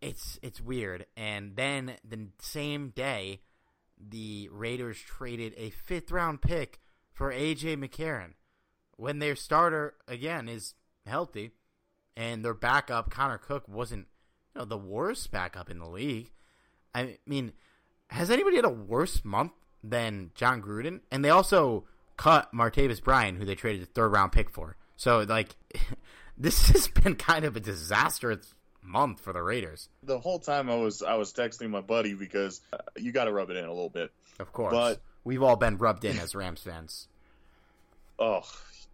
It's weird. And then the same day, the Raiders traded a fifth-round pick for AJ McCarron when their starter, again, is healthy, and their backup, Connor Cook, wasn't, you know, the worst backup in the league. I mean, has anybody had a worse month than John Gruden? And they also cut Martavis Bryant, who they traded a third-round pick for. So, like, this has been kind of a disastrous month for the Raiders. The whole time I was texting my buddy because you got to rub it in a little bit. Of course. But we've all been rubbed in as Rams fans. Oh,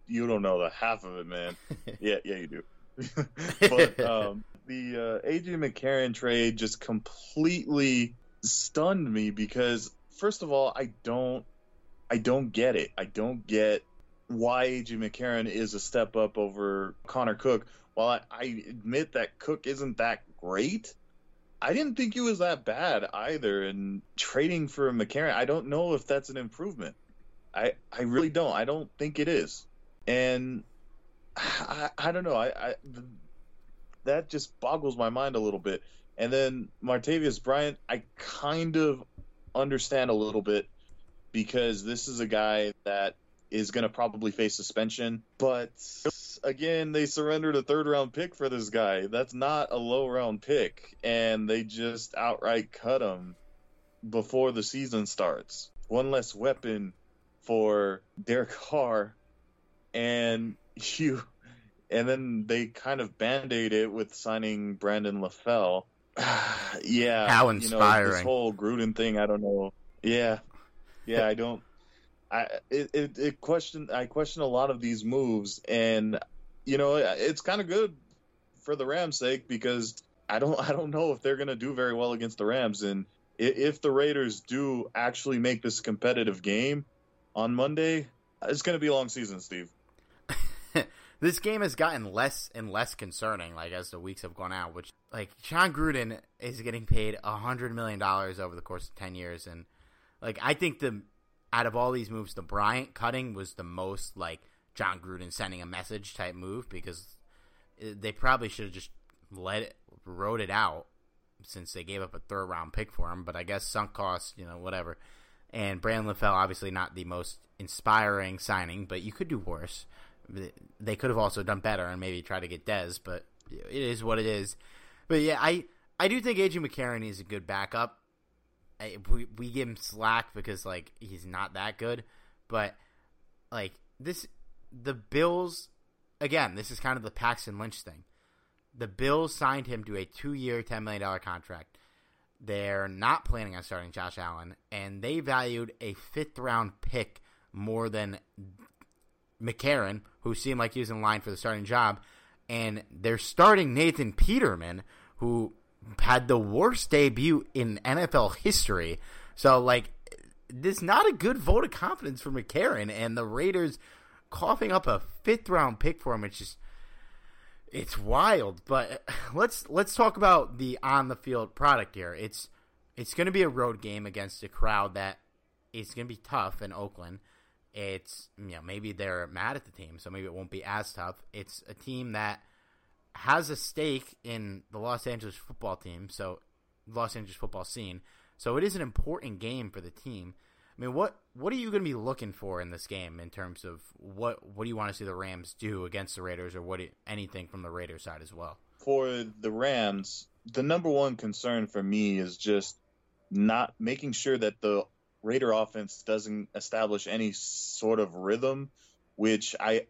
you don't know the half of it, man. Yeah, you do. But the A.J. McCarron trade just completely stunned me because – first of all, I don't get it. I don't get why AJ McCarron is a step up over Connor Cook. While I admit that Cook isn't that great, I didn't think he was that bad either. And trading for McCarron, I don't know if that's an improvement. I really don't. I don't think it is. And I don't know. I that just boggles my mind a little bit. And then Martavius Bryant, I kind of understand a little bit because this is a guy that is going to probably face suspension. But again, they surrendered a third-round pick for this guy. That's not a low-round pick. And they just outright cut him before the season starts. One less weapon for Derek Carr. And then they kind of band-aid it with signing Brandon LaFell. Yeah. How inspiring. This whole Gruden thing, I don't know. Yeah. Yeah, I don't. I question a lot of these moves, and it's kind of good for the Rams' sake because I don't know if they're going to do very well against the Rams, and if the Raiders do actually make this competitive game on Monday, it's going to be a long season, Steve. This game has gotten less and less concerning, as the weeks have gone out. Which, Jon Gruden is getting paid $100 million over the course of 10 years, and I think out of all these moves, the Bryant cutting was the most Jon Gruden sending a message type move, because they probably should have just wrote it out since they gave up a third round pick for him. But I guess sunk cost, whatever. And Brandon LaFell, obviously not the most inspiring signing, but you could do worse. They could have also done better and maybe try to get Dez, but it is what it is. But yeah, I do think AJ McCarron is a good backup. We give him slack because he's not that good, but the Bills again. This is kind of the Paxton Lynch thing. The Bills signed him to a 2-year, $10 million contract. They're not planning on starting Josh Allen, and they valued a 5th-round pick more than McCarron, who seemed like he was in line for the starting job. And they're starting Nathan Peterman, who had the worst debut in NFL history. So, this is not a good vote of confidence for McCarron, and the Raiders coughing up a 5th-round pick for him. It's just, it's wild. But let's talk about the on-the-field product here. It's going to be a road game against a crowd that is going to be tough in Oakland. It's, maybe they're mad at the team, so maybe it won't be as tough. It's a team that has a stake in the Los Angeles football team, so Los Angeles football scene. So it is an important game for the team. I mean, what are you going to be looking for in this game in terms of what do you want to see the Rams do against the Raiders, or anything from the Raiders side as well? For the Rams, the number one concern for me is just not making sure that the Raider offense doesn't establish any sort of rhythm, which I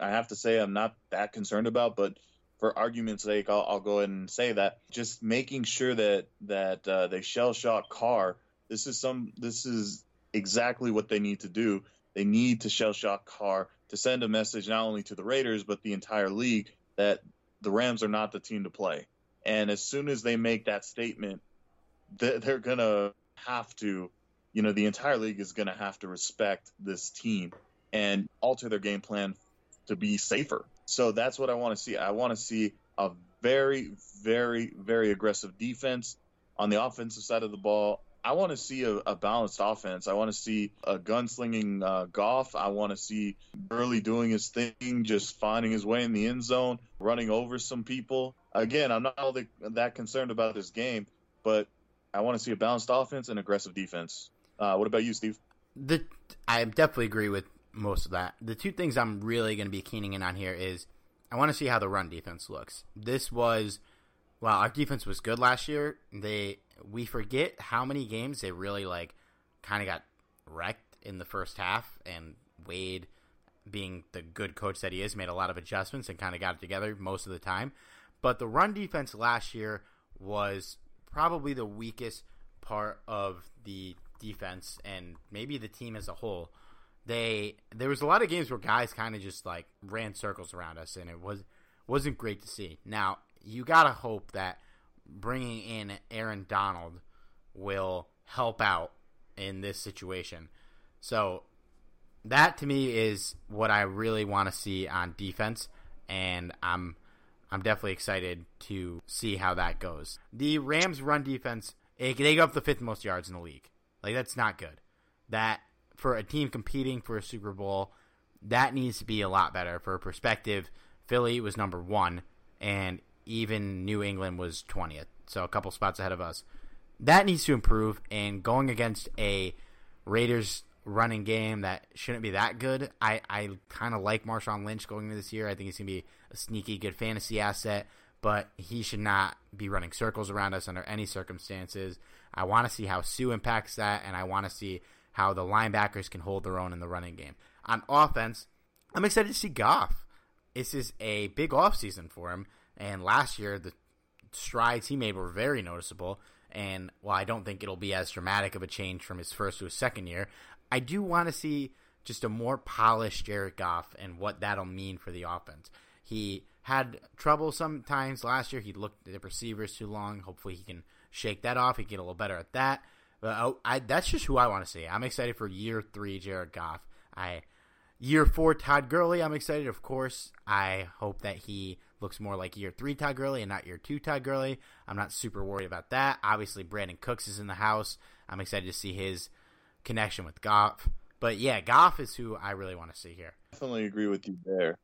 have to say I'm not that concerned about, but for argument's sake, I'll go ahead and say that. Just making sure that they shell-shock Carr. This is exactly what they need to do. They need to shell-shock Carr to send a message not only to the Raiders but the entire league that the Rams are not the team to play. And as soon as they make that statement, they're going to have to, the entire league is going to have to respect this team and alter their game plan to be safer. So that's what I want to see. I want to see a very, very, very aggressive defense on the offensive side of the ball. I want to see a balanced offense. I want to see a gunslinging Goff. I want to see Gurley doing his thing, just finding his way in the end zone, running over some people. Again, I'm not all that concerned about this game, but I want to see a balanced offense and aggressive defense. What about you, Steve? I definitely agree with most of that. The two things I'm really going to be keening in on here is I want to see how the run defense looks. Our defense was good last year. We forget how many games they really kind of got wrecked in the first half, and Wade, being the good coach that he is, made a lot of adjustments and kind of got it together most of the time. But the run defense last year was probably the weakest part of the defense and maybe the team as a whole. There was a lot of games where guys kind of just ran circles around us, and it wasn't great to see. Now, you got to hope that bringing in Aaron Donald will help out in this situation. So that to me is what I really want to see on defense, and I'm definitely excited to see how that goes. The Rams' run defense, they go up the 5th most yards in the league. That's not good. That, for a team competing for a Super Bowl, that needs to be a lot better. For perspective, Philly was number 1, and even New England was 20th, so a couple spots ahead of us. That needs to improve, and going against a Raiders running game that shouldn't be that good, I kind of like Marshawn Lynch going into this year. I think he's going to be a sneaky good fantasy asset, but he should not be running circles around us under any circumstances. I want to see how Sue impacts that, and I want to see how the linebackers can hold their own in the running game. On offense, I'm excited to see Goff. This is a big offseason for him, and last year the strides he made were very noticeable. And while I don't think it'll be as dramatic of a change from his first to his second year, I do want to see just a more polished Jared Goff and what that'll mean for the offense. He had trouble sometimes last year. He looked at the receivers too long. Hopefully he can shake that off. He can get a little better at that. But that's just who I want to see. I'm excited for year 3 Jared Goff. Year 4 Todd Gurley, I'm excited, of course. I hope that he looks more like year 3 Todd Gurley and not year 2 Todd Gurley. I'm not super worried about that. Obviously, Brandon Cooks is in the house. I'm excited to see his connection with Goff. But, yeah, Goff is who I really want to see here. Definitely agree with you there.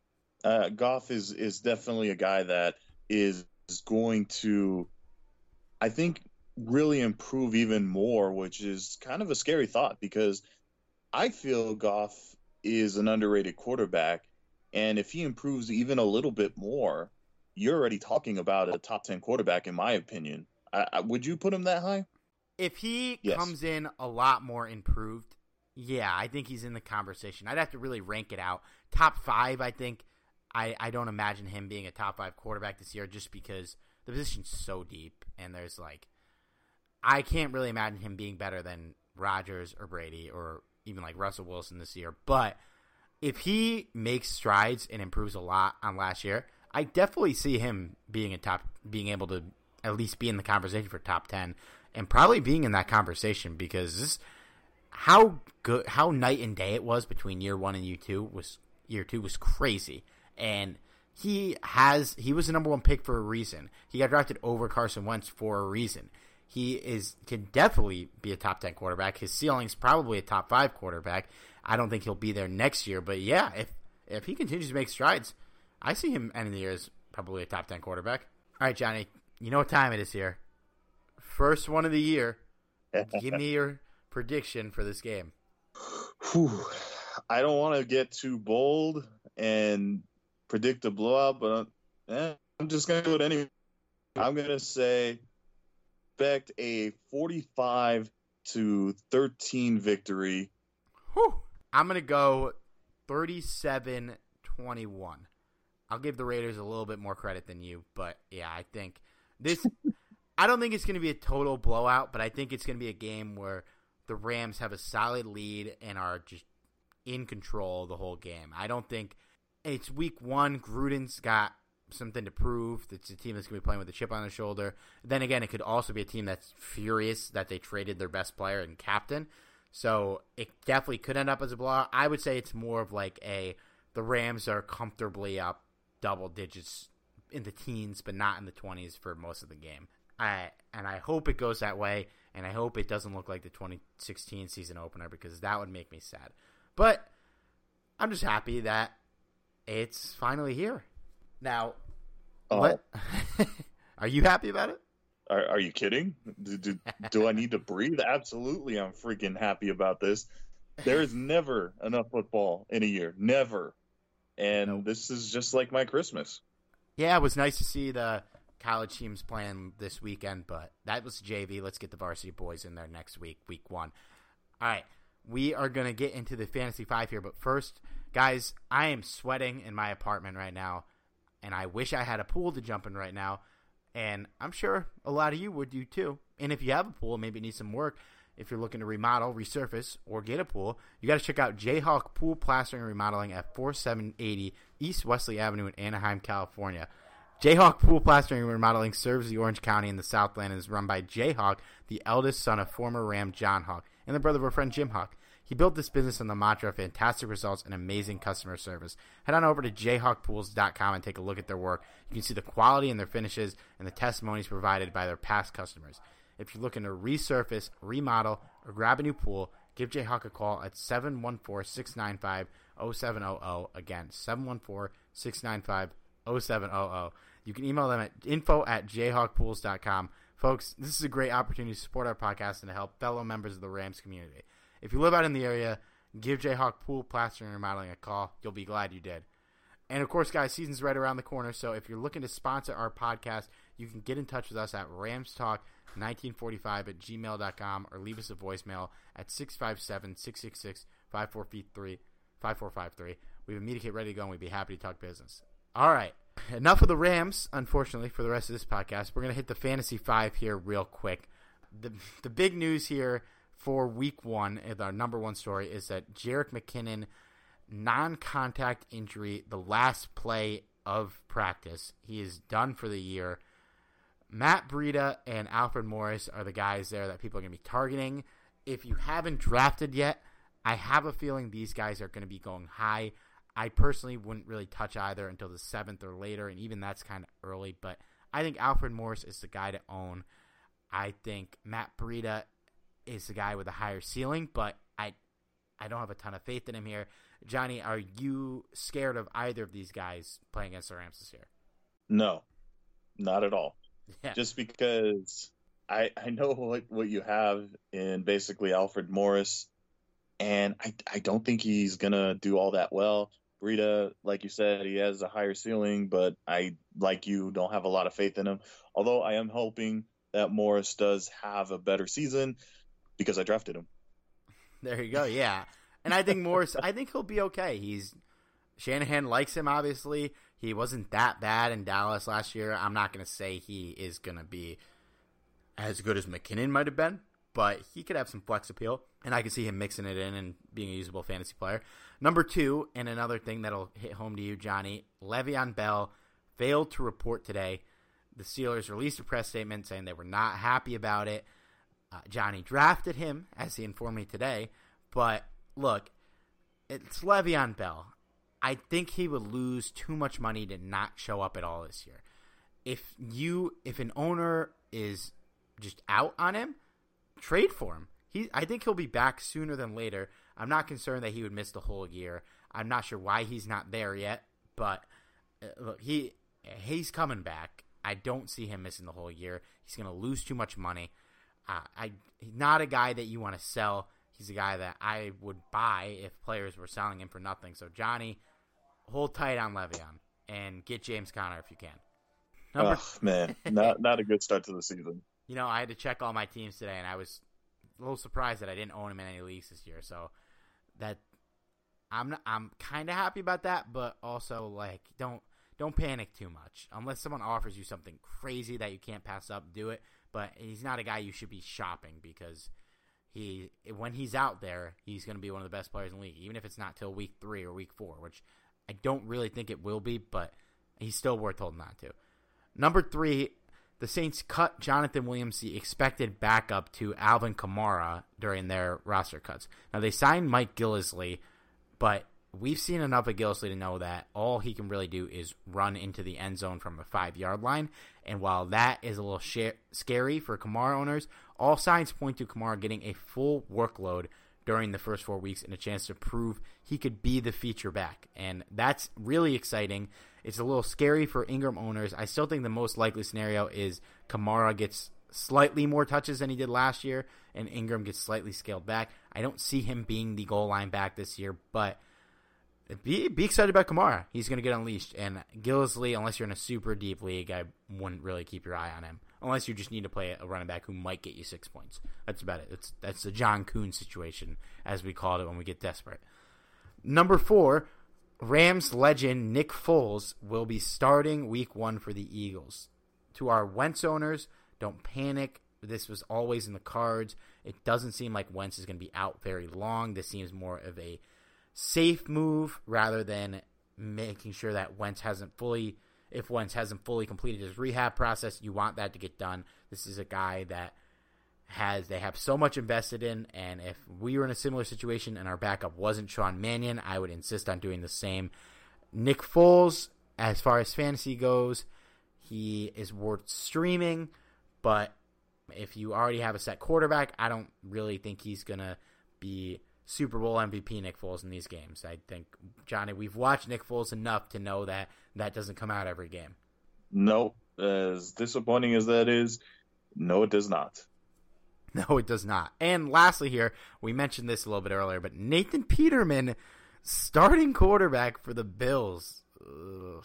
Goff is definitely a guy that is going to, I think, really improve even more, which is kind of a scary thought because I feel Goff is an underrated quarterback, and if he improves even a little bit more, you're already talking about a top 10 quarterback, in my opinion. Would you put him that high? If he comes in a lot more improved, yeah, I think he's in the conversation. I'd have to really rank it out. Top 5, I think. I don't imagine him being a top 5 quarterback this year just because the position's so deep, and there's like I can't really imagine him being better than Rodgers or Brady or even like Russell Wilson this year. But if he makes strides and improves a lot on last year, I definitely see him being able to at least be in the conversation for top 10 and probably being in that conversation because this, how night and day it was between year 1 and year two was crazy. And he was the number 1 pick for a reason. He got drafted over Carson Wentz for a reason. He can definitely be a top 10 quarterback. His ceiling's probably a top 5 quarterback. I don't think he'll be there next year, but yeah, if he continues to make strides, I see him end of the year as probably a top 10 quarterback. All right, Johnny, you know what time it is here. First one of the year. Give me your prediction for this game. Whew. I don't want to get too bold and predict a blowout, but I'm just going to do it anyway. I'm going to say expect a 45-13 victory. Whew. I'm going to go 37-21. I'll give the Raiders a little bit more credit than you, but yeah, I think this – I don't think it's going to be a total blowout, but I think it's going to be a game where the Rams have a solid lead and are just in control the whole game. I don't think – it's week 1. Gruden's got – something to prove. That's a team that's going to be playing with a chip on their shoulder. Then again, it could also be a team that's furious that they traded their best player and captain. So it definitely could end up as a blowout. I would say it's more of like the Rams are comfortably up double digits in the teens, but not in the 20s for most of the game. I hope it goes that way, and I hope it doesn't look like the 2016 season opener because that would make me sad. But I'm just happy that it's finally here. Now, what? Are you happy about it? Are you kidding? Do I need to breathe? Absolutely, I'm freaking happy about this. There is never enough football in a year. Never. And This is just like my Christmas. Yeah, it was nice to see the college teams playing this weekend, but that was JV. Let's get the varsity boys in there next week, week 1. All right, we are going to get into the Fantasy 5 here, but first, guys, I am sweating in my apartment right now. And I wish I had a pool to jump in right now. And I'm sure a lot of you would do too. And if you have a pool, maybe it needs some work. If you're looking to remodel, resurface, or get a pool, you got to check out Jim Hawk Pool Plastering and Remodeling at 4780 East Wesley Avenue in Anaheim, California. Jim Hawk Pool Plastering and Remodeling serves the Orange County and the Southland and is run by Jim Hawk, the eldest son of former Ram John Hawk and the brother of our friend Jim Hawk. He built this business on the mantra of fantastic results and amazing customer service. Head on over to jhawkpools.com and take a look at their work. You can see the quality in their finishes and the testimonies provided by their past customers. If you're looking to resurface, remodel, or grab a new pool, give Jim Hawk a call at 714-695-0700. Again, 714-695-0700. You can email them at info@jayhawkpools.com. Folks, this is a great opportunity to support our podcast and to help fellow members of the Rams community. If you live out in the area, give Jayhawk Pool, Plastering, and Remodeling a call. You'll be glad you did. And, of course, guys, season's right around the corner, so if you're looking to sponsor our podcast, you can get in touch with us at ramstalk1945@gmail.com or leave us a voicemail at 657-666-5453. We have a media kit ready to go, and we'd be happy to talk business. All right. Enough of the Rams, unfortunately, for the rest of this podcast. We're going to hit the Fantasy 5 here real quick. The big news here for Week 1, our number one story, is that Jerick McKinnon, non-contact injury, the last play of practice. He is done for the year. Matt Breida and Alfred Morris are the guys there that people are going to be targeting. If you haven't drafted yet, I have a feeling these guys are going to be going high. I personally wouldn't really touch either until the 7th or later, and even that's kind of early, but I think Alfred Morris is the guy to own. I think Matt Breida is the guy with a higher ceiling, but I don't have a ton of faith in him here. Johnny, are you scared of either of these guys playing against the Rams this year? No, not at all. Yeah. Just because I know what you have in basically Alfred Morris, and I don't think he's going to do all that well. Breida, like you said, he has a higher ceiling, but I, like you, don't have a lot of faith in him. Although I am hoping that Morris does have a better season because I drafted him. There you go, yeah. And I think Morris, I think he'll be okay. Shanahan likes him, obviously. He wasn't that bad in Dallas last year. I'm not going to say he is going to be as good as McKinnon might have been, but he could have some flex appeal, and I can see him mixing it in and being a usable fantasy player. Number two, and another thing that'll hit home to you, Johnny, Le'Veon Bell failed to report today. The Steelers released a press statement saying they were not happy about it. Johnny drafted him, as he informed me today, but look, it's Le'Veon Bell. I think he would lose too much money to not show up at all this year. If an owner is just out on him, trade for him. I think he'll be back sooner than later. I'm not concerned that he would miss the whole year. I'm not sure why he's not there yet, but look, he's coming back. I don't see him missing the whole year. He's going to lose too much money. He's not a guy that you want to sell. He's a guy that I would buy if players were selling him for nothing. So, Johnny, hold tight on Le'Veon and get James Conner if you can. Man, not a good start to the season. You know, I had to check all my teams today, and I was a little surprised that I didn't own him in any leagues this year. So that I'm kind of happy about that, but also like don't panic too much. Unless someone offers you something crazy that you can't pass up, do it. But he's not a guy you should be shopping because when he's out there, he's going to be one of the best players in the league, even if it's not till week 3 or week 4, which I don't really think it will be, but he's still worth holding on to. Number 3, the Saints cut Jonathan Williams, the expected backup to Alvin Kamara during their roster cuts. Now, they signed Mike Gillislee, but we've seen enough of Gillislee to know that all he can really do is run into the end zone from the 5-yard line. And while that is a little scary for Kamara owners, all signs point to Kamara getting a full workload during the first 4 weeks and a chance to prove he could be the feature back. And that's really exciting. It's a little scary for Ingram owners. I still think the most likely scenario is Kamara gets slightly more touches than he did last year and Ingram gets slightly scaled back. I don't see him being the goal line back this year, but be excited about Kamara. He's going to get unleashed. And Gillislee, unless you're in a super deep league, I wouldn't really keep your eye on him. Unless you just need to play a running back who might get you 6 points. That's about it. That's the John Kuhn situation, as we called it when we get desperate. Number 4, Rams legend Nick Foles will be starting week 1 for the Eagles. To our Wentz owners, don't panic. This was always in the cards. It doesn't seem like Wentz is going to be out very long. This seems more of a safe move rather than making sure that if Wentz hasn't fully completed his rehab process, you want that to get done. This is a guy that they have so much invested in, and if we were in a similar situation and our backup wasn't Sean Mannion, I would insist on doing the same. Nick Foles, as far as fantasy goes, he is worth streaming, but if you already have a set quarterback, I don't really think he's going to be Super Bowl MVP Nick Foles in these games. I think, Johnny, we've watched Nick Foles enough to know that doesn't come out every game. No. As disappointing as that is, no, it does not. No, it does not. And lastly here, we mentioned this a little bit earlier, but Nathan Peterman, starting quarterback for the Bills. Ugh.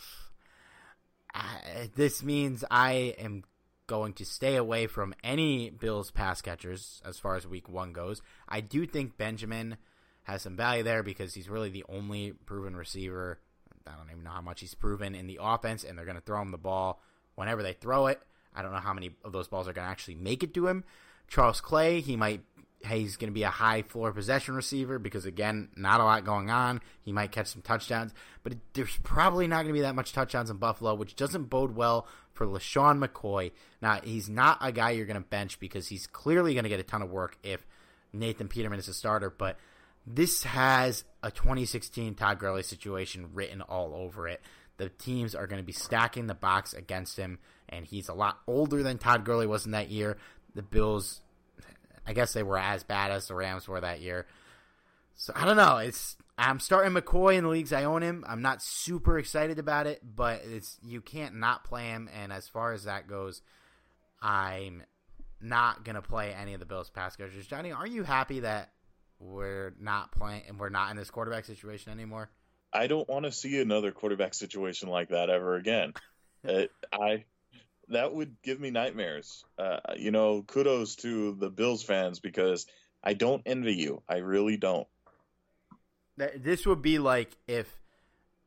This means I am going to stay away from any Bills pass catchers as far as week one goes. I do think Benjamin has some value there because he's really the only proven receiver. I don't even know how much he's proven in the offense, and they're going to throw him the ball whenever they throw it. I don't know how many of those balls are going to actually make it to him. Charles Clay, he's going to be a high floor possession receiver because, again, not a lot going on. He might catch some touchdowns, but there's probably not going to be that much touchdowns in Buffalo, which doesn't bode well for LaShawn McCoy. Now, he's not a guy you're going to bench because he's clearly going to get a ton of work if Nathan Peterman is a starter, but this has a 2016 Todd Gurley situation written all over it. The teams are going to be stacking the box against him, and he's a lot older than Todd Gurley was in that year. The Bills, I guess they were as bad as the Rams were that year. So I don't know. I'm starting McCoy in the leagues I own him. I'm not super excited about it, but you can't not play him. And as far as that goes, I'm not going to play any of the Bills pass catchers. Johnny, are you happy that we're not playing and we're not in this quarterback situation anymore? I don't want to see another quarterback situation like that ever again. That would give me nightmares. Kudos to the Bills fans because I don't envy you. I really don't. This would be like if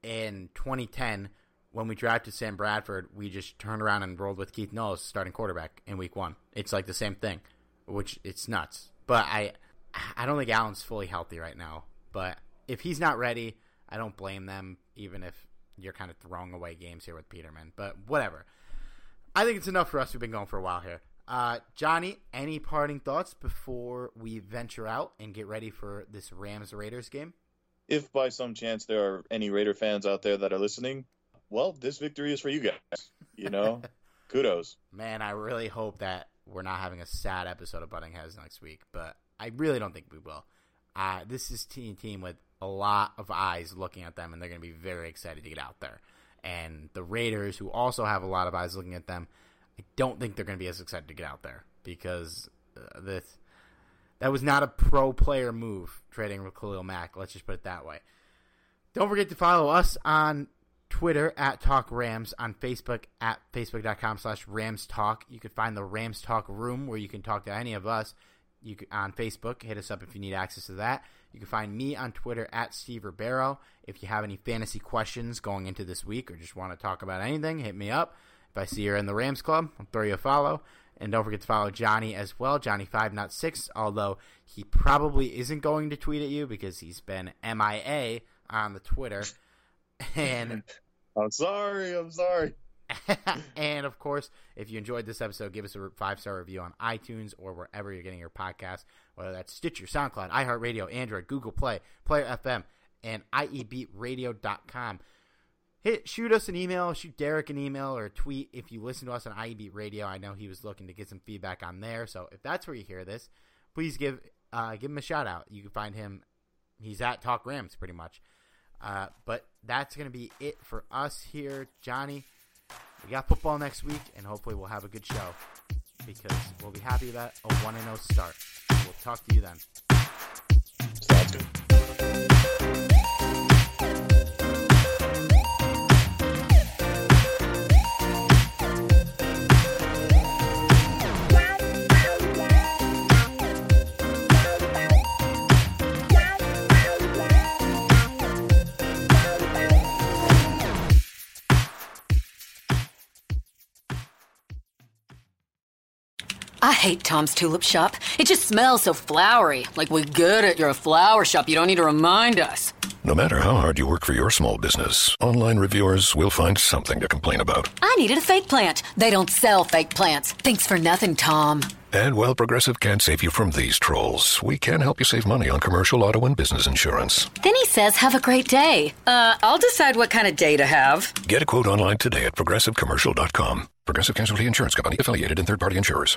in 2010, when we drafted Sam Bradford, we just turned around and rolled with Keith Knowles starting quarterback in week one. It's like the same thing, which it's nuts. But I don't think Allen's fully healthy right now. But if he's not ready, I don't blame them, even if you're kind of throwing away games here with Peterman. But whatever. I think it's enough for us. We've been going for a while here. Johnny, any parting thoughts before we venture out and get ready for this Rams-Raiders game? If by some chance there are any Raider fans out there that are listening, well, this victory is for you guys. Kudos. Man, I really hope that we're not having a sad episode of Budding Heads next week, but I really don't think we will. This is a team with a lot of eyes looking at them, and they're going to be very excited to get out there. And the Raiders, who also have a lot of eyes looking at them, I don't think they're going to be as excited to get out there because that was not a pro player move, trading with Khalil Mack. Let's just put it that way. Don't forget to follow us on Twitter @TalkRams, on Facebook at facebook.com/RamsTalk. You can find the Rams Talk room where you can talk to any of us. You can, on Facebook, hit us up if you need access to that. You can find me on Twitter @SteveRibeiro. If you have any fantasy questions going into this week or just want to talk about anything, hit me up. If I see you're in the Rams Club, I'll throw you a follow. And don't forget to follow Johnny as well, Johnny5Not6, although he probably isn't going to tweet at you because he's been MIA on the Twitter. And I'm sorry. And, of course, if you enjoyed this episode, give us a 5-star review on iTunes or wherever you're getting your podcast, whether that's Stitcher, SoundCloud, iHeartRadio, Android, Google Play, Player FM, and IEBradio.com. Shoot us an email. Shoot Derek an email or a tweet if you listen to us on IEB Radio. I know he was looking to get some feedback on there. So if that's where you hear this, please give him a shout-out. You can find him. He's @TalkRams pretty much. But that's going to be it for us here, Johnny. We got football next week, and hopefully we'll have a good show because we'll be happy about a 1-0 start. We'll talk to you then. Sounds good. I hate Tom's Tulip Shop. It just smells so flowery. Like we're good at your flower shop. You don't need to remind us. No matter how hard you work for your small business, online reviewers will find something to complain about. I needed a fake plant. They don't sell fake plants. Thanks for nothing, Tom. And while Progressive can't save you from these trolls, we can help you save money on commercial, auto, and business insurance. Then he says, have a great day. I'll decide what kind of day to have. Get a quote online today at progressivecommercial.com. Progressive Casualty Insurance Company, affiliated and third-party insurers.